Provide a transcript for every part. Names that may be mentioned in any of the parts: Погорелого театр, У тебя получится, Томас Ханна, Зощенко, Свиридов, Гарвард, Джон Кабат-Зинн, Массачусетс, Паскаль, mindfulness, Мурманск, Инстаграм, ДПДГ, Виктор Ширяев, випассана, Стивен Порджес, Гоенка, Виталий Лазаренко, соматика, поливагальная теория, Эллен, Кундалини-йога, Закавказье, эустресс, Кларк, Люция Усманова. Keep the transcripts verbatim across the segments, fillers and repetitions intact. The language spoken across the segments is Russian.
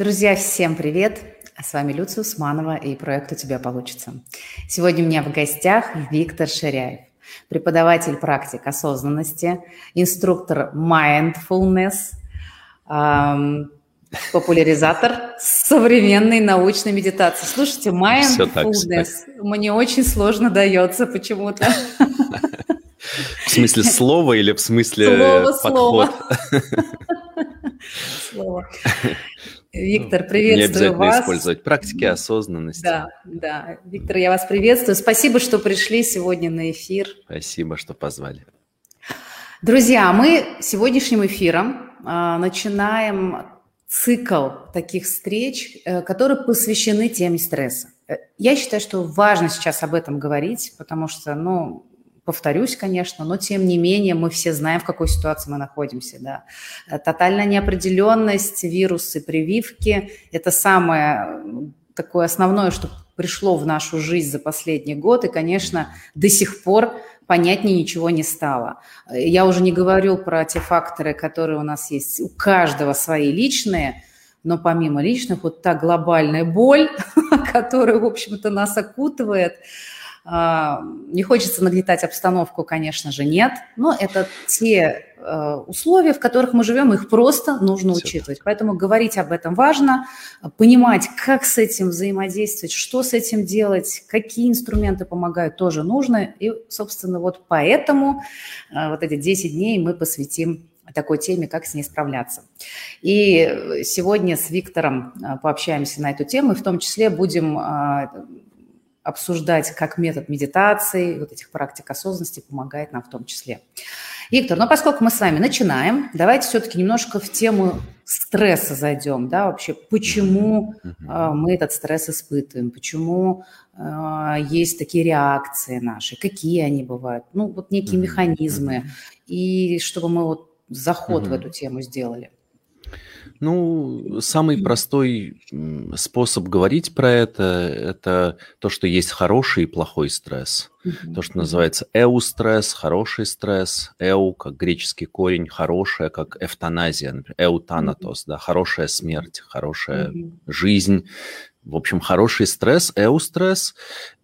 Друзья, всем привет! С вами Люция Усманова и проект «У тебя получится». Сегодня у меня в гостях Виктор Ширяев, преподаватель практик осознанности, инструктор mindfulness, эм, популяризатор современной научной медитации. Слушайте, mindfulness мне очень сложно дается почему-то. В смысле слова или в смысле подход? Слово. Виктор, приветствую вас. Не обязательно вас. Использовать практики осознанности. Да, да. Виктор, я вас приветствую. Спасибо, что пришли сегодня на эфир. Спасибо, что позвали. Друзья, мы сегодняшним эфиром э, начинаем цикл таких встреч, э, которые посвящены теме стресса. Я считаю, что важно сейчас об этом говорить, потому что, ну... повторюсь, конечно, но тем не менее мы все знаем, в какой ситуации мы находимся. Да. Тотальная неопределенность, вирусы, прививки – это самое такое основное, что пришло в нашу жизнь за последний год, и, конечно, до сих пор понятнее ничего не стало. Я уже не говорю про те факторы, которые у нас есть, у каждого свои личные, но помимо личных вот та глобальная боль, которая, в общем-то, нас окутывает. Не хочется нагнетать обстановку, конечно же, нет, но это те условия, в которых мы живем, их просто нужно Все учитывать. Так. Поэтому говорить об этом важно, понимать, как с этим взаимодействовать, что с этим делать, какие инструменты помогают, тоже нужно. И, собственно, вот поэтому вот эти десять дней мы посвятим такой теме, как с ней справляться. И сегодня с Виктором пообщаемся на эту тему, и в том числе будем... обсуждать, как метод медитации, вот этих практик осознанности помогает нам в том числе. Виктор, ну поскольку мы с вами начинаем, давайте все-таки немножко в тему стресса зайдем, да, вообще, почему mm-hmm. э, мы этот стресс испытываем, почему э, есть такие реакции наши, какие они бывают, ну вот некие mm-hmm. механизмы, mm-hmm. и чтобы мы вот заход mm-hmm. в эту тему сделали. Ну, самый простой способ говорить про это, это то, что есть хороший и плохой стресс. Mm-hmm. То, что называется эустресс, хороший стресс, эу, как греческий корень, хорошая, как эвтаназия, например, эутанатос, mm-hmm. да, хорошая смерть, хорошая mm-hmm. жизнь. В общем, хороший стресс, эустресс,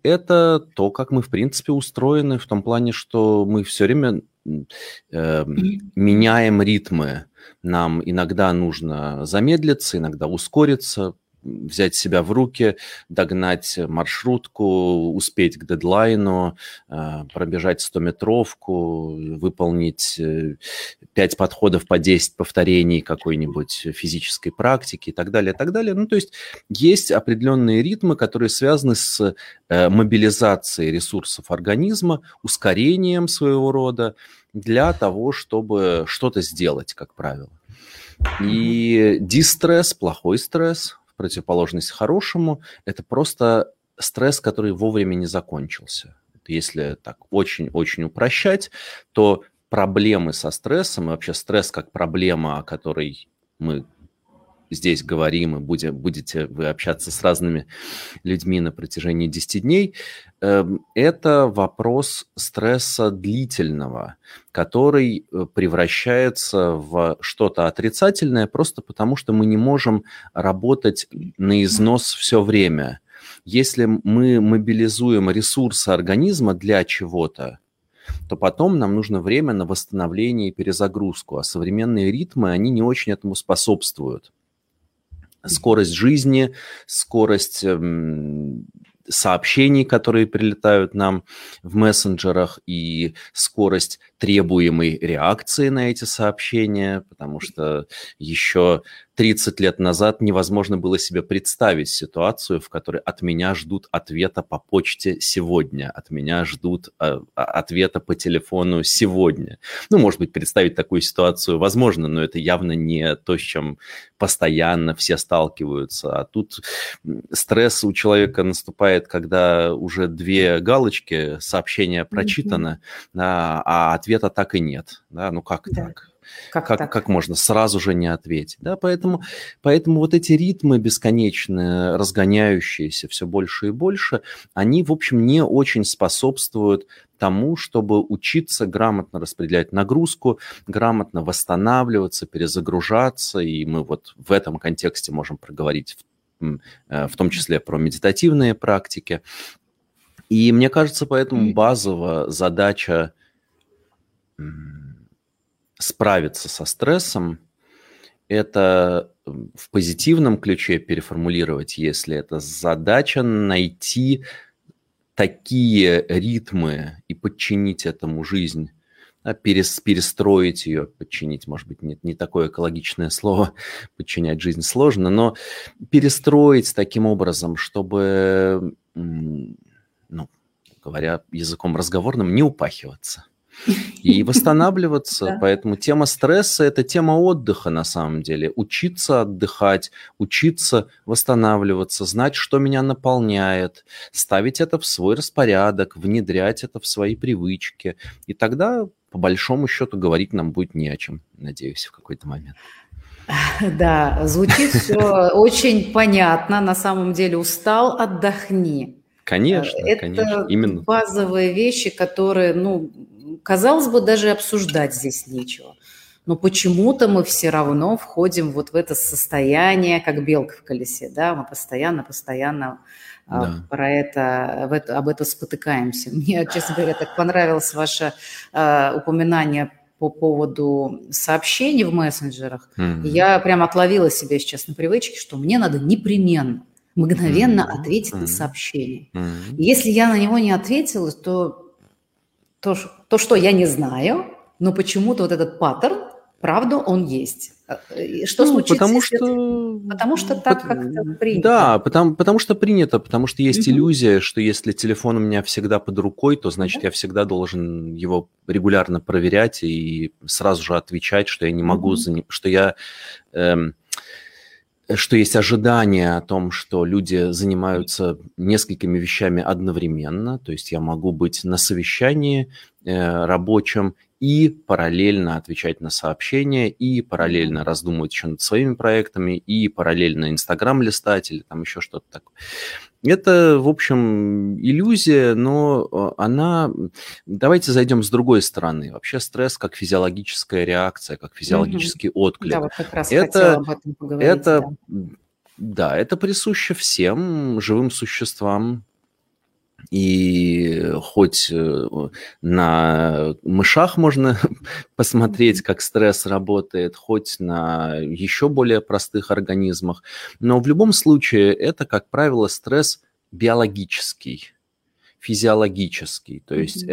это то, как мы, в принципе, устроены в том плане, что мы все время э, меняем ритмы. Нам иногда нужно замедлиться, иногда ускориться, взять себя в руки, догнать маршрутку, успеть к дедлайну, пробежать стометровку, выполнить пять подходов по десять повторений какой-нибудь физической практики и так далее, и так далее. Ну, то есть есть определенные ритмы, которые связаны с мобилизацией ресурсов организма, ускорением своего рода для того, чтобы что-то сделать, как правило. И дистресс, плохой стресс, противоположность хорошему, это просто стресс, который вовремя не закончился. Если так очень-очень упрощать, то проблемы со стрессом, и вообще стресс как проблема, о которой мы здесь говорим, и будете, будете вы общаться с разными людьми на протяжении десяти дней, это вопрос стресса длительного, который превращается в что-то отрицательное просто потому, что мы не можем работать на износ все время. Если мы мобилизуем ресурсы организма для чего-то, то потом нам нужно время на восстановление и перезагрузку, а современные ритмы, они не очень этому способствуют. Скорость жизни, скорость сообщений, которые прилетают нам в мессенджерах, и скорость требуемой реакции на эти сообщения, потому что еще тридцать лет назад невозможно было себе представить ситуацию, в которой от меня ждут ответа по почте сегодня, от меня ждут ответа по телефону сегодня. Ну, может быть, представить такую ситуацию возможно, но это явно не то, с чем постоянно все сталкиваются. А тут стресс у человека наступает, когда уже две галочки, сообщение прочитано, mm-hmm. а ответа так и нет. Да? Ну, как да. так? Как, как, как можно сразу же не ответить? Да, поэтому, поэтому вот эти ритмы бесконечные, разгоняющиеся все больше и больше, они, в общем, не очень способствуют тому, чтобы учиться грамотно распределять нагрузку, грамотно восстанавливаться, перезагружаться. И мы вот в этом контексте можем проговорить в, в том числе про медитативные практики. И мне кажется, поэтому базовая задача справиться со стрессом – это в позитивном ключе переформулировать, если это задача найти такие ритмы и подчинить этому жизнь, да, перестроить ее, подчинить, может быть, не, не такое экологичное слово, подчинять жизнь сложно, но перестроить таким образом, чтобы, ну, говоря языком разговорным, не упахиваться и восстанавливаться. Поэтому тема стресса – это тема отдыха на самом деле. Учиться отдыхать, учиться восстанавливаться, знать, что меня наполняет, ставить это в свой распорядок, внедрять это в свои привычки. И тогда, по большому счету, говорить нам будет не о чем, надеюсь, в какой-то момент. Да, звучит все очень понятно. На самом деле устал – отдохни. Конечно, это конечно, именно. Базовые вещи, которые, ну, казалось бы, даже обсуждать здесь нечего. Но почему-то мы все равно входим вот в это состояние, как белка в колесе, да, мы постоянно, постоянно да. про это, в это, об этом спотыкаемся. Мне, честно говоря, так понравилось ваше э, упоминание по поводу сообщений в мессенджерах. Mm-hmm. Я прям отловила себя сейчас на привычке, что мне надо непременно мгновенно mm-hmm. ответить mm-hmm. на сообщение. Mm-hmm. Если я на него не ответила, то, то то, что я не знаю, но почему-то вот этот паттерн, правда, он есть. Что ну, случится? Потому что... потому что так Пот... как-то принято. Да, потому, потому что принято, потому что есть mm-hmm. иллюзия, что если телефон у меня всегда под рукой, то, значит, mm-hmm. я всегда должен его регулярно проверять и сразу же отвечать, что я не могу, mm-hmm. заним... что я... Эм... что есть ожидание о том, что люди занимаются несколькими вещами одновременно, то есть я могу быть на совещании э, рабочем и параллельно отвечать на сообщения, и параллельно раздумывать еще над своими проектами, и параллельно Инстаграм листать или там еще что-то такое. Это, в общем, иллюзия, но она... Давайте зайдем с другой стороны. Вообще стресс как физиологическая реакция, как физиологический mm-hmm. отклик. Да, вот как раз это, хотела об этом поговорить. Это, да. да, это присуще всем живым существам. И хоть на мышах можно посмотреть, как стресс работает, хоть на еще более простых организмах, но в любом случае это, как правило, стресс биологический, физиологический. То есть mm-hmm.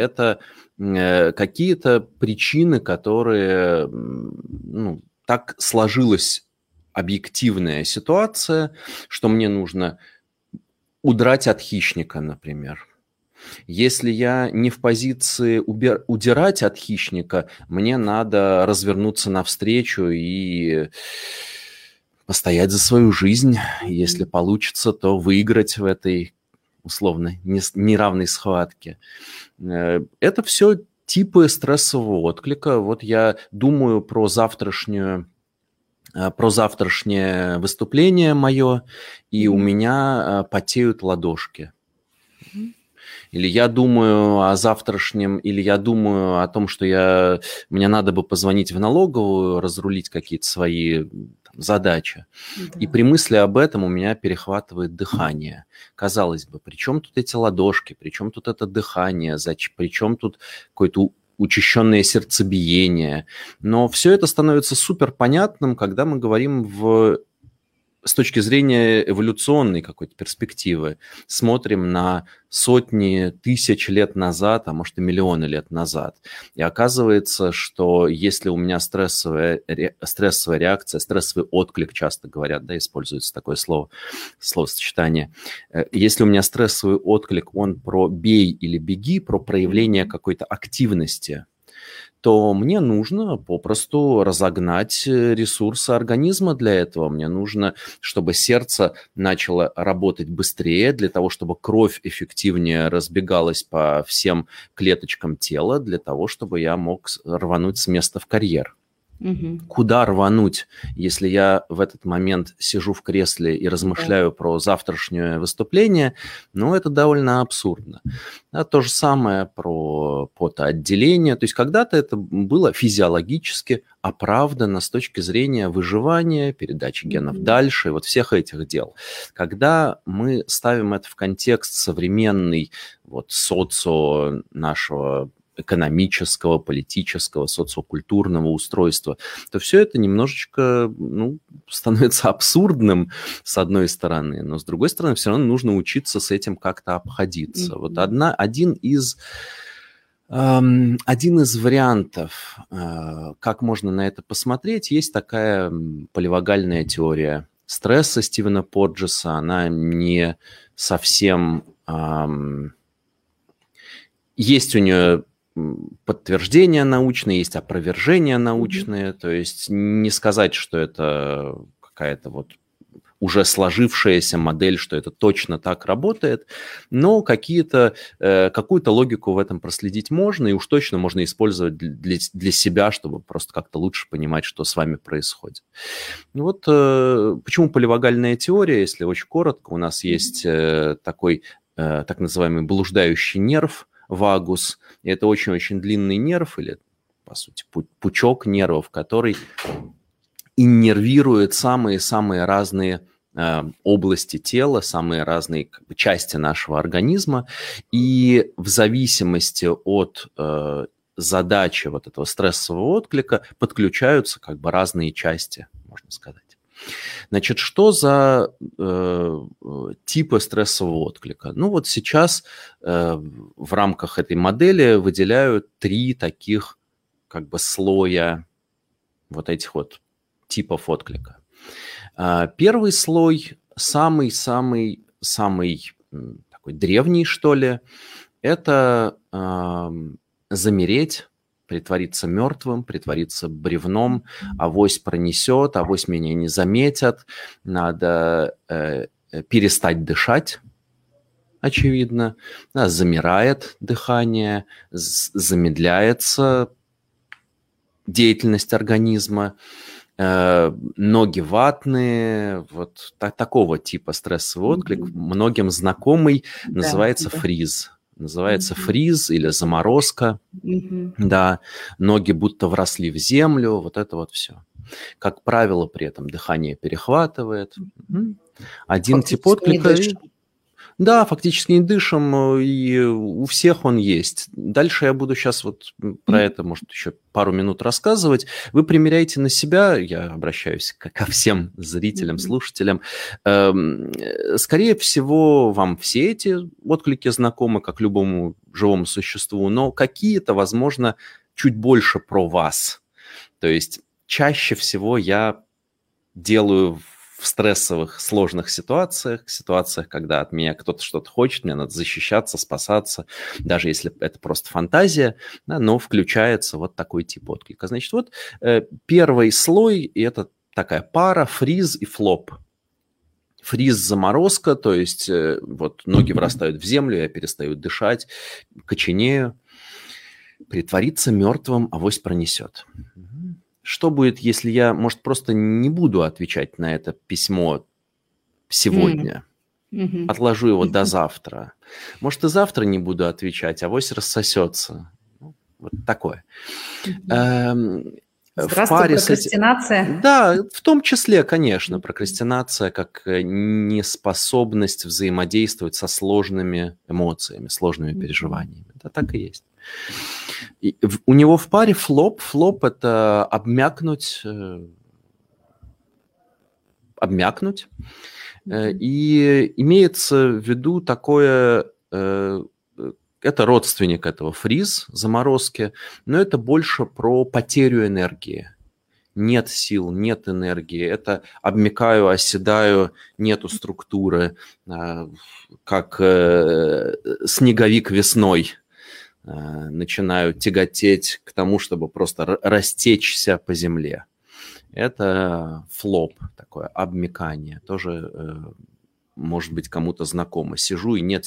это какие-то причины, которые, ну, так сложилась объективная ситуация, что мне нужно... Удрать от хищника, например. Если я не в позиции убер... удирать от хищника, мне надо развернуться навстречу и постоять за свою жизнь. Если получится, то выиграть в этой, условно, неравной схватке. Это все типы стрессового отклика. Вот я думаю про завтрашнюю... про завтрашнее выступление мое, и mm-hmm. у меня потеют ладошки. Mm-hmm. Или я думаю о завтрашнем, или я думаю о том, что я, мне надо бы позвонить в налоговую, разрулить какие-то свои там задачи. Mm-hmm. И при мысли об этом у меня перехватывает дыхание. Казалось бы, при чем тут эти ладошки, при чем тут это дыхание, при чем тут какой-то... учащенное сердцебиение. Но все это становится суперпонятным, когда мы говорим в... с точки зрения эволюционной какой-то перспективы. Смотрим на сотни тысяч лет назад, а может и миллионы лет назад. И оказывается, что если у меня стрессовая, ре... стрессовая реакция, стрессовый отклик, часто говорят, да, используется такое слово, словосочетание. Если у меня стрессовый отклик, он про бей или беги, про проявление какой-то активности, то мне нужно попросту разогнать ресурсы организма для этого. Мне нужно, чтобы сердце начало работать быстрее, для того, чтобы кровь эффективнее разбегалась по всем клеточкам тела, для того, чтобы я мог рвануть с места в карьер. Угу. Куда рвануть, если я в этот момент сижу в кресле и размышляю да. про завтрашнее выступление? Ну, это довольно абсурдно. Да, то же самое про потоотделение. То есть когда-то это было физиологически оправдано с точки зрения выживания, передачи генов угу. дальше, вот всех этих дел. Когда мы ставим это в контекст современный вот, социо нашего экономического, политического, социокультурного устройства, то все это немножечко, ну, становится абсурдным с одной стороны, но с другой стороны все равно нужно учиться с этим как-то обходиться. Mm-hmm. Вот одна, один из, эм, один из вариантов, э, как можно на это посмотреть, есть такая поливагальная теория стресса Стивена Порджеса, она не совсем... Эм, есть у нее... подтверждения научные, есть опровержения научные, mm-hmm. то есть не сказать, что это какая-то вот уже сложившаяся модель, что это точно так работает, но какие-то, э, какую-то логику в этом проследить можно, и уж точно можно использовать для, для себя, чтобы просто как-то лучше понимать, что с вами происходит. Вот э, почему поливагальная теория, если очень коротко, у нас есть э, такой э, так называемый блуждающий нерв, вагус. И это очень-очень длинный нерв, или, по сути, пучок нервов, который иннервирует самые-самые разные э, области тела, самые разные как бы, части нашего организма. И в зависимости от э, задачи вот этого стрессового отклика подключаются как бы разные части, можно сказать. Значит, что за э, типы стрессового отклика? Ну вот сейчас э, в рамках этой модели выделяют три таких как бы слоя вот этих вот типов отклика. Э, первый слой, самый-самый-самый такой древний, что ли, это э, замереть, притвориться мертвым, притвориться бревном, авось пронесет, авось меня не заметят, надо э, перестать дышать, очевидно, да, замирает дыхание, замедляется деятельность организма, э, ноги ватные, вот так, такого типа стрессовый отклик, mm-hmm. многим знакомый, да, называется да. фриз. Называется mm-hmm. фриз или заморозка, mm-hmm. да, ноги будто вросли в землю, вот это вот все. Как правило, при этом дыхание перехватывает. Mm-hmm. Один фактически тип отклика... Да, фактически не дышим, и у всех он есть. Дальше я буду сейчас вот про это, может, еще пару минут рассказывать. Вы примеряете на себя, я обращаюсь ко всем зрителям, слушателям. Скорее всего, вам все эти отклики знакомы, как любому живому существу, но какие-то, возможно, чуть больше про вас. То есть чаще всего я делаю... в стрессовых, сложных ситуациях, ситуациях, когда от меня кто-то что-то хочет, мне надо защищаться, спасаться, даже если это просто фантазия, да, но включается вот такой тип отклика. Значит, вот э, первый слой, и это такая пара, фриз и флоп. Фриз, заморозка, то есть э, вот ноги врастают в землю, я перестаю дышать, коченею. Притвориться мертвым, авось пронесет. Что будет, если я, может, просто не буду отвечать на это письмо сегодня? Mm-hmm. Отложу его mm-hmm. до завтра. Может, и завтра не буду отвечать, авось рассосется. Вот такое. Mm-hmm. Здравствуй, паре прокрастинация. С... Да, в том числе, конечно, прокрастинация как неспособность взаимодействовать со сложными эмоциями, сложными переживаниями. Да, так и есть. И у него в паре флоп. Флоп – это обмякнуть, обмякнуть. И имеется в виду такое... Это родственник этого фриз, заморозки, но это больше про потерю энергии. Нет сил, нет энергии. Это обмякаю, оседаю, нету структуры, как снеговик весной. Начинаю тяготеть к тому, чтобы просто растечься по земле. Это флоп, такое обмякание. Тоже может быть кому-то знакомо. Сижу и нет...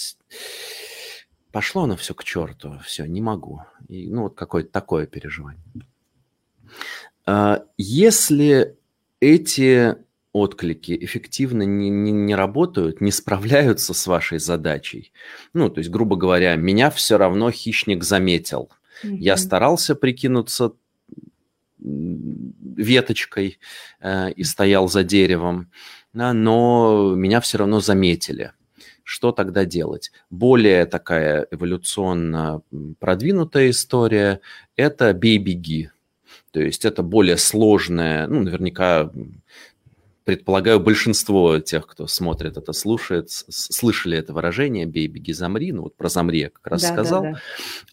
Пошло оно все к черту, все, не могу. И, ну, вот какое-то такое переживание. Если эти отклики эффективно не, не, не работают, не справляются с вашей задачей, ну, то есть, грубо говоря, меня все равно хищник заметил, mm-hmm. я старался прикинуться веточкой э, и стоял за деревом, да, но меня все равно заметили. Что тогда делать? Более такая эволюционно продвинутая история – это «бей-беги». То есть это более сложная, ну, наверняка, предполагаю, большинство тех, кто смотрит это, слушает, слышали это выражение «бей-беги, замри». Ну, вот про «замри» я как раз да, сказал. Да, да.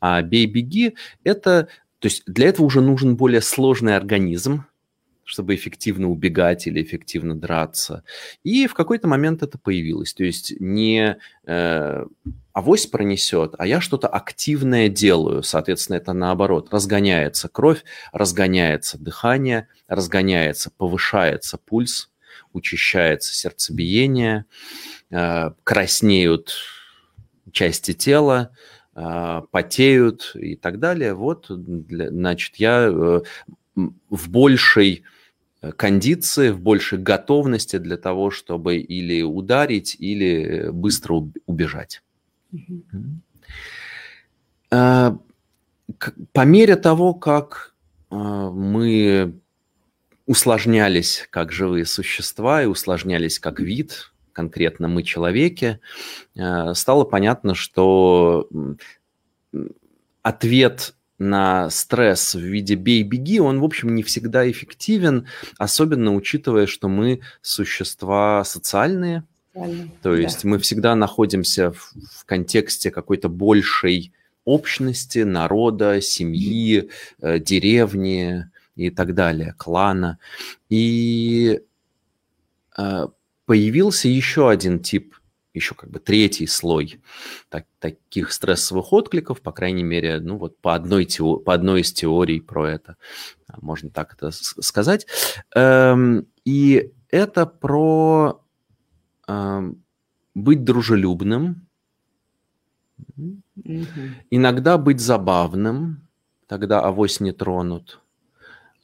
А «бей-беги» – это… То есть для этого уже нужен более сложный организм, чтобы эффективно убегать или эффективно драться. И в какой-то момент это появилось. То есть не э, авось пронесет, а я что-то активное делаю. Соответственно, это наоборот. Разгоняется кровь, разгоняется дыхание, разгоняется, повышается пульс, учащается сердцебиение, э, краснеют части тела, э, потеют и так далее. Вот, для, значит, я... Э, в большей кондиции, в большей готовности для того, чтобы или ударить, или быстро убежать. Mm-hmm. По мере того, как мы усложнялись как живые существа и усложнялись как вид, конкретно мы, человеки, стало понятно, что ответ на стресс в виде «бей-беги», он, в общем, не всегда эффективен, особенно учитывая, что мы существа социальные, социальные. То есть да. мы всегда находимся в, в контексте какой-то большей общности, народа, семьи, э, деревни и так далее, клана. И э, появился еще один тип, еще как бы третий слой так, таких стрессовых откликов, по крайней мере, ну вот по одной, теор- по одной из теорий про это, можно так это сказать. И это про быть дружелюбным, mm-hmm. иногда быть забавным, тогда авось не тронут,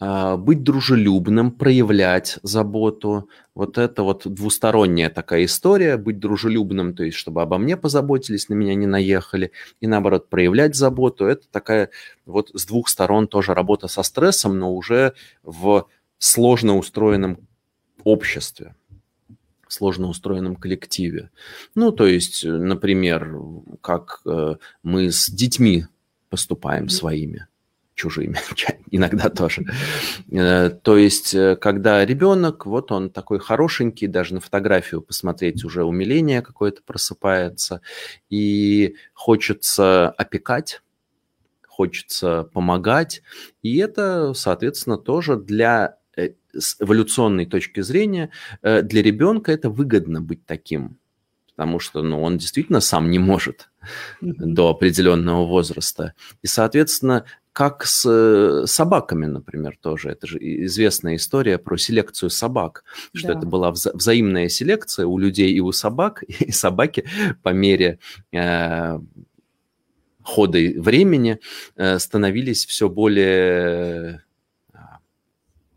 быть дружелюбным, проявлять заботу. Вот это вот двусторонняя такая история. Быть дружелюбным, то есть чтобы обо мне позаботились, на меня не наехали. И наоборот, проявлять заботу. Это такая вот с двух сторон тоже работа со стрессом, но уже в сложно устроенном обществе, в сложно устроенном коллективе. Ну, то есть, например, как мы с детьми поступаем своими. Чужими иногда тоже. То есть, когда ребенок, вот он такой хорошенький, даже на фотографию посмотреть уже умиление какое-то просыпается, и хочется опекать, хочется помогать, и это, соответственно, тоже для с эволюционной точки зрения для ребенка это выгодно быть таким. Потому что ну, он действительно сам не может mm-hmm. до определенного возраста. И, соответственно, как с собаками, например, тоже. Это же известная история про селекцию собак, да. что это была вза- взаимная селекция у людей и у собак. И собаки по мере э- хода времени э- становились все более...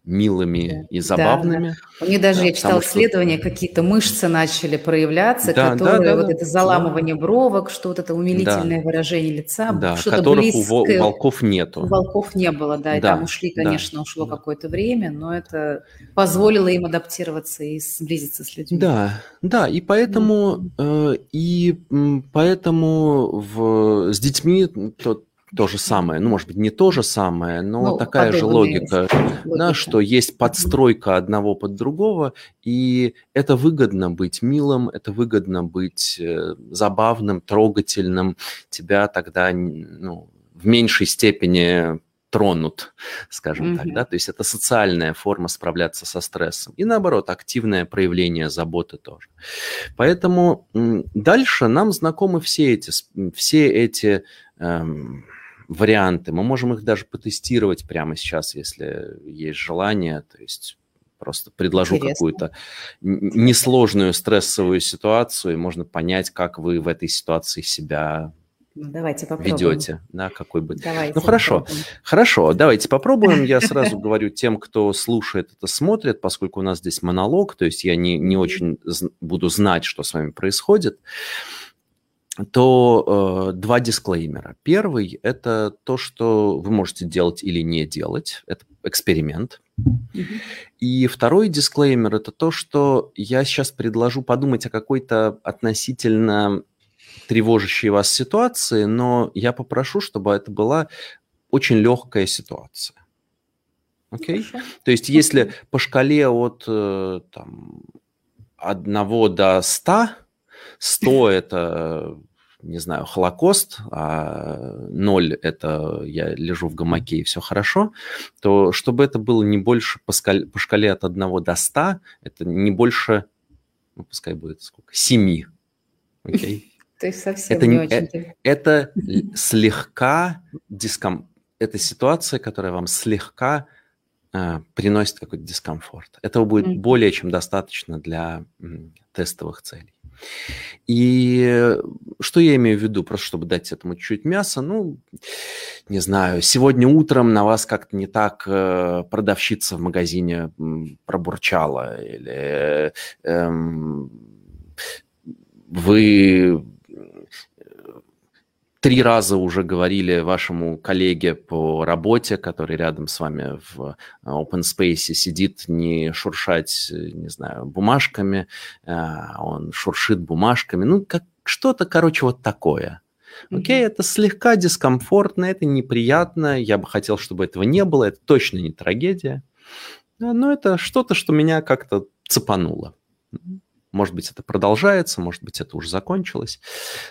милыми и забавными. Да, да. У них даже, да, я читала исследования, что... какие-то мышцы начали проявляться, да, которые, да, да, вот да, это заламывание да. бровок, что вот это умилительное да. выражение лица, да, что-то которых близкое. У волков нету. У волков не было, да, и да, там ушли, конечно, да, ушло да. какое-то время, но это позволило им адаптироваться и сблизиться с людьми. Да, да, и поэтому, mm-hmm. и поэтому в, с детьми... то, То же самое, ну, может быть, не то же самое, но ну, такая же логика, логика. Да, что есть подстройка одного под другого, и это выгодно быть милым, это выгодно быть забавным, трогательным, тебя тогда ну, в меньшей степени тронут, скажем mm-hmm. так, да, то есть это социальная форма справляться со стрессом, и наоборот, активное проявление заботы тоже. Поэтому дальше нам знакомы все эти, все эти эм, варианты, мы можем их даже потестировать прямо сейчас, если есть желание, то есть просто предложу Интересно. какую-то несложную стрессовую ситуацию, и можно понять, как вы в этой ситуации себя Ну, давайте попробуем. Ведете, да, какой бы. Давайте ну, хорошо, попробуем. Хорошо, давайте попробуем. Я сразу говорю тем, кто слушает это, смотрит, поскольку у нас здесь монолог, то есть я не, не очень буду знать, что с вами происходит, то э, два дисклеймера. Первый – это то, что вы можете делать или не делать. Это эксперимент. Mm-hmm. И второй дисклеймер – это то, что я сейчас предложу подумать о какой-то относительно тревожащей вас ситуации, но я попрошу, чтобы это была очень легкая ситуация. Окей? Okay? Mm-hmm. То есть если по шкале от там, одного до ста, сто – это, не знаю, Холокост, а ноль – это я лежу в гамаке и все хорошо, то чтобы это было не больше по шкале, по шкале от одного до ста, это не больше, ну, пускай будет сколько, семь. Okay. То есть совсем это не, не очень. Э, это слегка дискомфорт. Это ситуация, которая вам слегка э, приносит какой-то дискомфорт. Этого будет mm-hmm. более чем достаточно для м, тестовых целей. И что я имею в виду, просто чтобы дать этому чуть мяса, ну, не знаю, сегодня утром на вас как-то не так продавщица в магазине пробурчала, или эм, вы три раза уже говорили вашему коллеге по работе, который рядом с вами в open space сидит, не шуршать, не знаю, бумажками, он шуршит бумажками, ну, как что-то, короче, вот такое. Окей, okay, mm-hmm. это слегка дискомфортно, это неприятно, я бы хотел, чтобы этого не было, это точно не трагедия, но это что-то, что меня как-то цепануло. Может быть, это продолжается, может быть, это уже закончилось.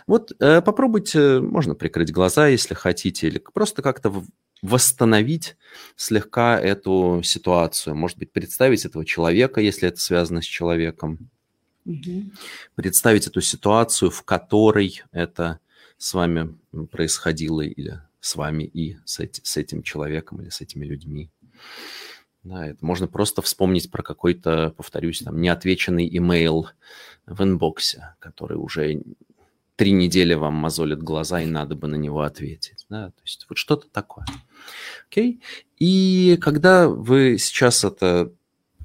Вот э, попробуйте, можно прикрыть глаза, если хотите, или просто как-то восстановить слегка эту ситуацию. Может быть, представить этого человека, если это связано с человеком. Mm-hmm. Представить эту ситуацию, в которой это с вами происходило, или с вами и с, эти, с этим человеком, или с этими людьми. Да, это можно просто вспомнить про какой-то, повторюсь, там, неотвеченный имейл в инбоксе, который уже три недели вам мозолит глаза, и надо бы на него ответить. Да, то есть вот что-то такое. Окей? И когда вы сейчас это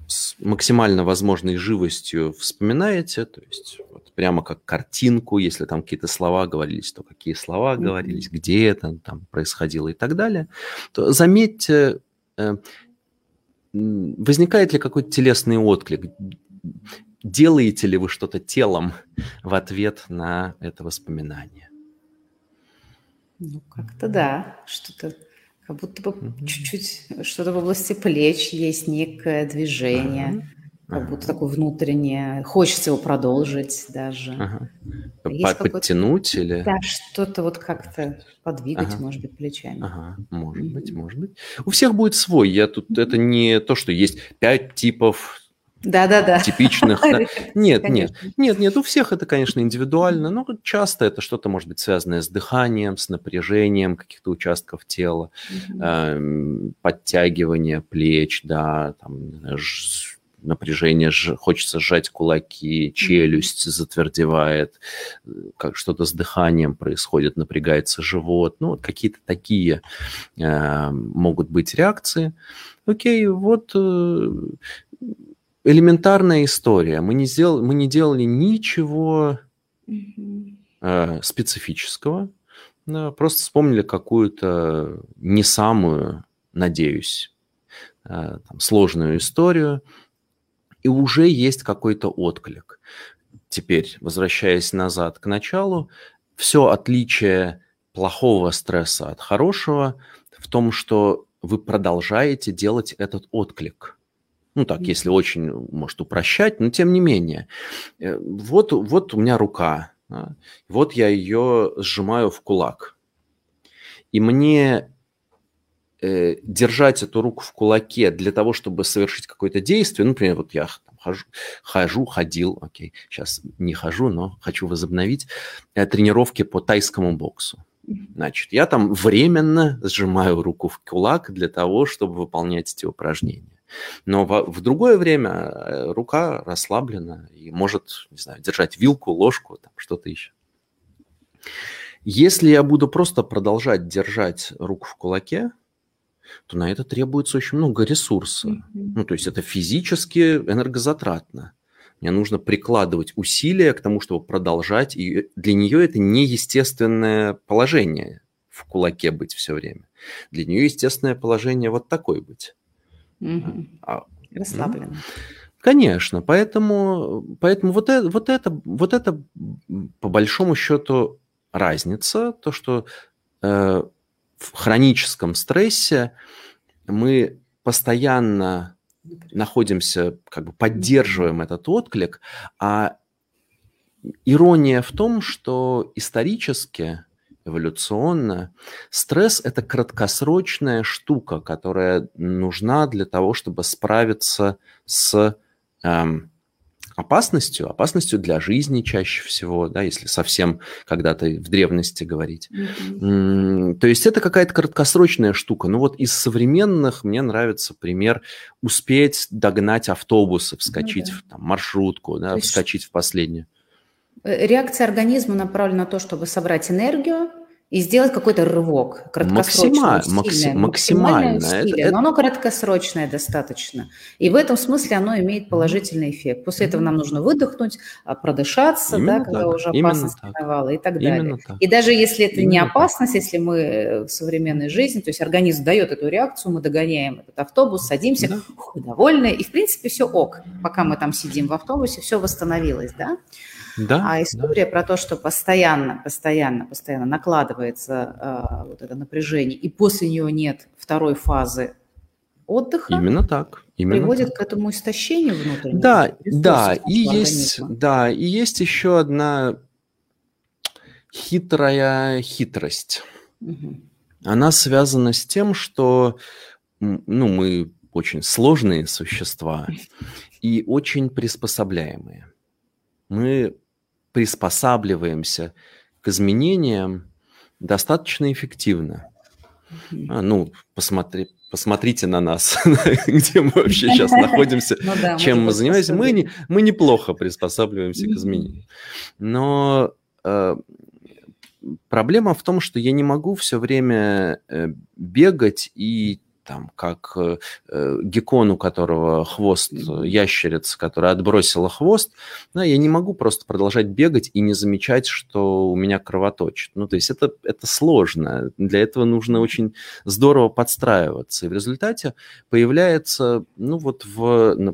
с максимально возможной живостью вспоминаете, то есть вот прямо как картинку, если там какие-то слова говорились, то какие слова mm-hmm. говорились, где это там происходило и так далее, то заметьте... Возникает ли какой-то телесный отклик? Делаете ли вы что-то телом в ответ на это воспоминание? Ну, как-то да. Что-то, как будто бы mm-hmm. чуть-чуть что-то в области плеч есть некое движение. Uh-huh. Как будто uh-huh. такое внутреннее. Хочется его продолжить даже. Uh-huh. Подтянуть или... Да, что-то вот как-то подвигать, uh-huh. может быть, плечами. Uh-huh. Может mm-hmm. быть, может быть. У всех будет свой. Я тут... Это не то, что есть пять типов Да-да-да. типичных. Нет, нет. Нет, нет. У всех это, конечно, индивидуально, но часто это что-то, может быть, связанное с дыханием, с напряжением каких-то участков тела, подтягивание плеч, да, там... напряжение, хочется сжать кулаки, челюсть затвердевает, как что-то с дыханием происходит, напрягается живот. Ну, вот какие-то такие э, могут быть реакции. Окей, вот э, элементарная история. Мы не, сдел- мы не делали ничего э, специфического, да, просто вспомнили какую-то не самую, надеюсь, э, там, сложную историю, и уже есть какой-то отклик. Теперь, возвращаясь назад к началу, все отличие плохого стресса от хорошего в том, что вы продолжаете делать этот отклик. Ну так, если очень, может, упрощать, но тем не менее. Вот, вот у меня рука, да? Вот я ее сжимаю в кулак. И мне... держать эту руку в кулаке для того, чтобы совершить какое-то действие, например, вот я там, хожу, хожу, ходил, окей, сейчас не хожу, но хочу возобновить тренировки по тайскому боксу. Значит, я там временно сжимаю руку в кулак для того, чтобы выполнять эти упражнения. Но в, в другое время рука расслаблена и может, не знаю, держать вилку, ложку, там, что-то еще. Если я буду просто продолжать держать руку в кулаке, то на это требуется очень много ресурса. Mm-hmm. Ну, то есть это физически энергозатратно. Мне нужно прикладывать усилия к тому, чтобы продолжать. И для нее это неестественное положение в кулаке быть все время. Для нее естественное положение вот такое быть. Mm-hmm. А, расслабленно. Ну, конечно. Поэтому, поэтому вот, это, вот, это, вот это по большому счету разница. То, что э, в хроническом стрессе мы постоянно... находимся, как бы поддерживаем этот отклик, а ирония в том, что исторически, эволюционно, стресс – это краткосрочная штука, которая нужна для того, чтобы справиться с эм, опасностью, опасностью для жизни чаще всего, да, если совсем когда-то в древности говорить. Mm-hmm. То есть это какая-то краткосрочная штука. Ну вот из современных мне нравится пример успеть догнать автобусы, вскочить mm-hmm. в там, маршрутку, да, вскочить в последнюю. Реакция организма направлена на то, чтобы собрать энергию и сделать какой-то рывок. Краткосрочное, максимально, максимальное усилие, это, но оно краткосрочное достаточно. И в этом смысле оно имеет положительный эффект. После mm-hmm. этого нам нужно выдохнуть, продышаться, да, когда так. уже опасность миновала и так далее. Так. И даже если это Именно не опасность, так. если мы в современной жизни, то есть организм дает эту реакцию, мы догоняем этот автобус, садимся, да. ух, довольны, и в принципе все ок. Пока мы там сидим в автобусе, все восстановилось, да? Да, а история да. про то, что постоянно, постоянно, постоянно накладывается э, вот это напряжение, и после нее нет второй фазы отдыха, именно так, именно приводит так. к этому истощению внутреннего. Да, да, и есть, да, и есть еще одна хитрая хитрость. Угу. Она связана с тем, что ну, мы очень сложные существа и очень приспособляемые. Мы приспосабливаемся к изменениям достаточно эффективно. Mm-hmm. Ну, посмотри, посмотрите на нас, где мы вообще сейчас находимся, чем мы занимаемся. Мы неплохо приспосабливаемся к изменениям. Но проблема в том, что я не могу все время бегать и... там, как э, геккон, у которого хвост, ящерица, которая отбросила хвост, да, я не могу просто продолжать бегать и не замечать, что у меня кровоточит. Ну, то есть это, это сложно. Для этого нужно очень здорово подстраиваться. И в результате появляется, ну, вот в на,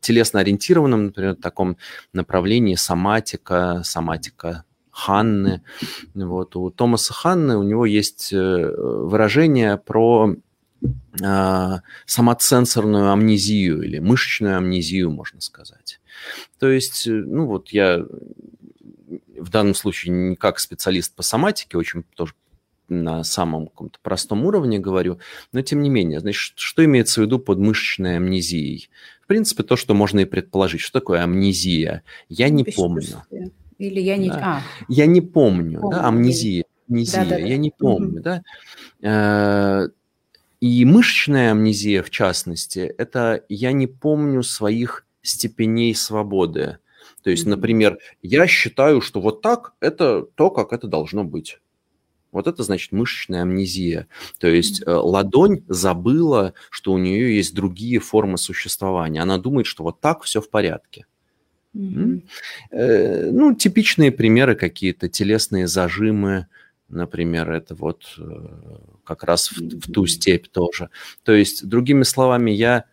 телесно-ориентированном, например, таком направлении соматика, соматика, Ханны. Вот, у Томаса Ханны, у него есть выражение про... самоценсорную амнезию или мышечную амнезию, можно сказать. То есть, ну вот я в данном случае не как специалист по соматике, очень тоже на самом каком-то простом уровне говорю, но тем не менее, значит, что имеется в виду под мышечной амнезией? В принципе, то, что можно и предположить. Что такое амнезия? Я не помню. Или я не... Да. А. Я не помню, помню. Да, амнезия. амнезия. Да, да, да. Я не помню, угу. да. И мышечная амнезия, в частности, это я не помню своих степеней свободы. То есть, например, я считаю, что вот так – это то, как это должно быть. Вот это, значит, мышечная амнезия. То есть ладонь забыла, что у нее есть другие формы существования. Она думает, что вот так все в порядке. Mm-hmm. Ну, типичные примеры какие-то, телесные зажимы. Например, это вот как раз в, в ту степь тоже. То есть, другими словами, я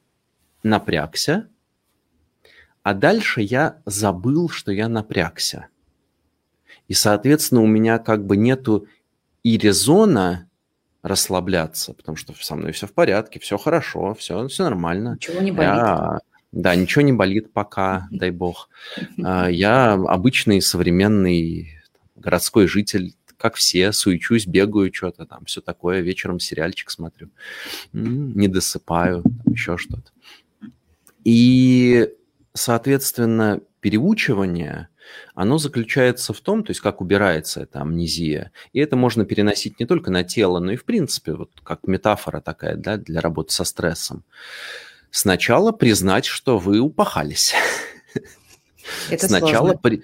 напрягся, а дальше я забыл, что я напрягся. И, соответственно, у меня как бы нету и резона расслабляться, потому что со мной все в порядке, все хорошо, все, все нормально. Ничего не болит. Я... Да, ничего не болит пока, дай бог. Я обычный современный городской житель, как все, суечусь, бегаю что-то там, все такое, вечером сериальчик смотрю, не досыпаю, еще что-то. И, соответственно, переучивание, оно заключается в том, то есть как убирается эта амнезия, и это можно переносить не только на тело, но и, в принципе, вот как метафора такая, да, для работы со стрессом. Сначала признать, что вы упахались. Это сложно. Сначала при...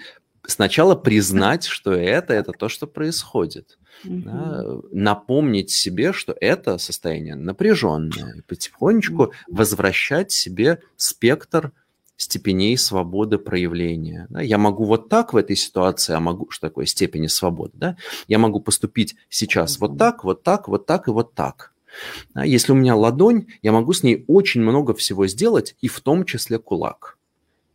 сначала признать, что это, это то, что происходит. Mm-hmm. Да, напомнить себе, что это состояние напряженное, и потихонечку mm-hmm. возвращать себе спектр степеней свободы проявления. Да, я могу вот так в этой ситуации, а могу, что такое степени свободы, да? Я могу поступить сейчас mm-hmm. вот так, вот так, вот так и вот так. Да, если у меня ладонь, я могу с ней очень много всего сделать, и в том числе кулак.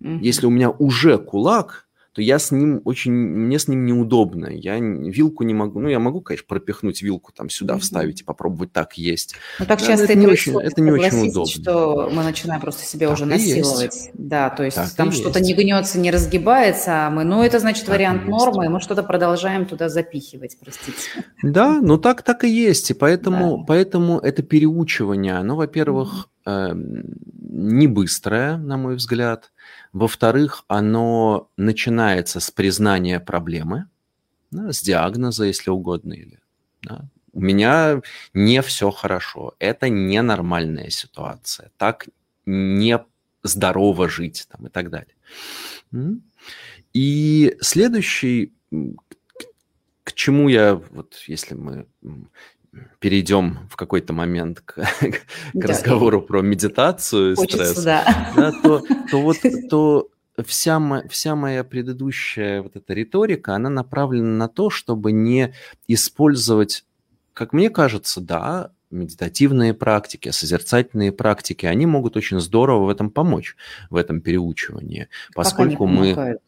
Mm-hmm. Если у меня уже кулак, то я с ним очень, мне с ним неудобно, я вилку не могу, ну, я могу, конечно, пропихнуть вилку там сюда, mm-hmm. вставить и попробовать так есть. Но так да, часто это не очень, это не очень удобно. Что мы начинаем просто себя так уже насиловать. Есть. Да, то есть так там что-то есть. Не гнется, не разгибается, а мы, ну, это значит так вариант нормы, и мы что-то продолжаем туда запихивать, простите. Да, ну, так, так и есть, и поэтому, да. поэтому это переучивание, оно, во-первых, mm-hmm. не быстрое, на мой взгляд. Во-вторых, оно начинается с признания проблемы, да, с диагноза, если угодно. Или, да, у меня не все хорошо, это ненормальная ситуация, так не здорово жить там, и так далее. И следующий, к чему я, вот если мы... перейдем в какой-то момент к, к да, разговору про медитацию и хочется, стресс, да. Да, то, то, вот, то вся, вся моя предыдущая вот эта риторика, она направлена на то, чтобы не использовать, как мне кажется, да, медитативные практики, созерцательные практики, они могут очень здорово в этом помочь, в этом переучивании, поскольку мы...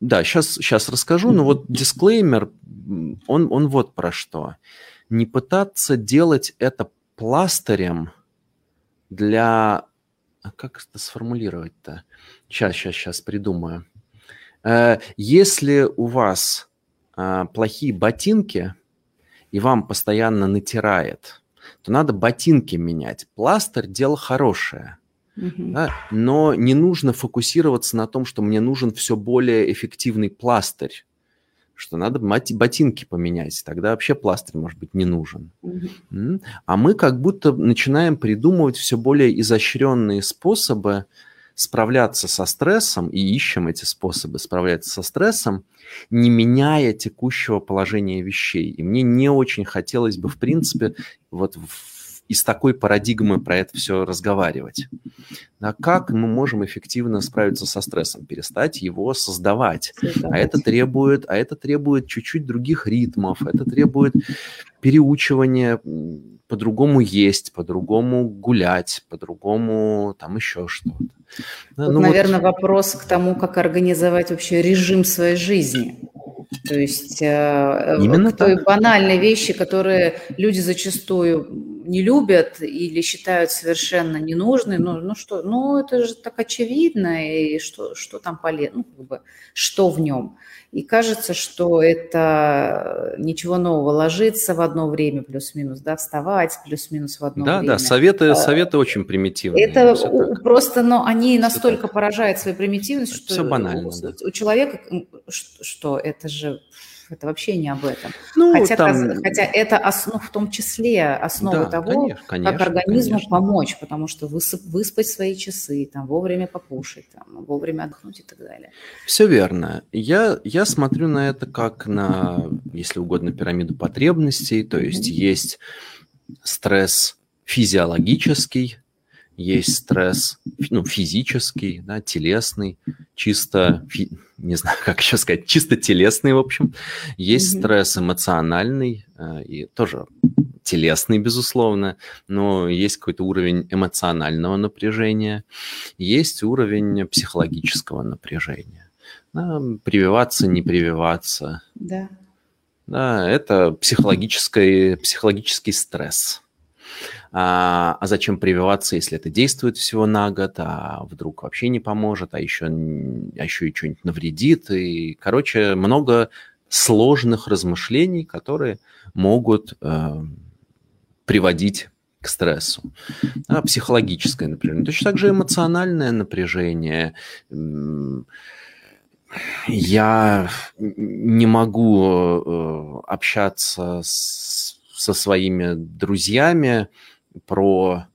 Да, сейчас, сейчас расскажу, но вот дисклеймер, он, он вот про что. Не пытаться делать это пластырем для... Как это сформулировать-то? Сейчас, сейчас, сейчас придумаю. Если у вас плохие ботинки, и вам постоянно натирает, то надо ботинки менять. Пластырь – дело хорошее. Mm-hmm. Да? Но не нужно фокусироваться на том, что мне нужен все более эффективный пластырь. Что надо ботинки поменять, тогда вообще пластырь, может быть, не нужен. Mm-hmm. А мы как будто начинаем придумывать все более изощренные способы справляться со стрессом, и ищем эти способы справляться со стрессом, не меняя текущего положения вещей. И мне не очень хотелось бы, в принципе, вот из такой парадигмы про это все разговаривать. А как мы можем эффективно справиться со стрессом? Перестать его создавать. А это требует, а это требует чуть-чуть других ритмов, это требует переучивания по-другому есть, по-другому гулять, по-другому там еще что-то. Да, Тут, ну, наверное, вот... вопрос к тому, как организовать вообще режим своей жизни. То есть э, к той банальной вещи, которые люди зачастую не любят или считают совершенно ненужной. Ну, ну что, ну это же так очевидно, и что, что там полезно, ну, как бы, что в нем. И кажется, что это ничего нового, ложиться в одно время плюс-минус, да, вставать плюс-минус в одно да, время. Да, да, советы, советы очень примитивные. Это просто, но они настолько поражают своей примитивностью, что все банально, у, да. у человека, что это же... Это вообще не об этом. Ну, хотя, там... хотя это основ, в том числе основа да, того, конечно, конечно, как организму конечно. помочь, потому что высып, выспать свои часы, там, вовремя покушать, там, вовремя отдохнуть и так далее. Все верно. Я, я смотрю на это как на, если угодно, пирамиду потребностей. То есть есть стресс физиологический, есть стресс ну, физический, да, телесный, чисто, фи, не знаю, как еще сказать, чисто телесный, в общем. Есть mm-hmm. стресс эмоциональный, и тоже телесный, безусловно, но есть какой-то уровень эмоционального напряжения, есть уровень психологического напряжения. Да, прививаться, не прививаться. Да. Да, это психологический, психологический стресс. А зачем прививаться, если это действует всего на год, а вдруг вообще не поможет, а еще, а еще и что-нибудь навредит. И, короче, много сложных размышлений, которые могут э, приводить к стрессу. А психологическое напряжение. Точно так же эмоциональное напряжение. Я не могу общаться с... со своими друзьями про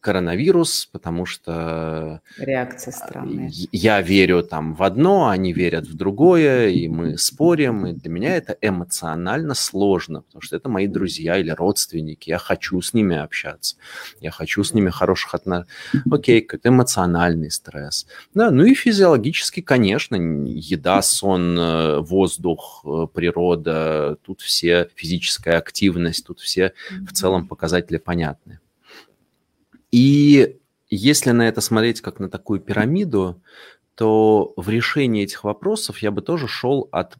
коронавирус, потому что реакция странная. Я верю там в одно, они верят в другое, и мы спорим, и для меня это эмоционально сложно, потому что это мои друзья или родственники, я хочу с ними общаться, я хочу с ними хороших отношений. Окей, какой-то эмоциональный стресс. Да, ну и физиологически, конечно, еда, сон, воздух, природа, тут все физическая активность, тут все в целом показатели понятны. И если на это смотреть как на такую пирамиду, то в решении этих вопросов я бы тоже шел от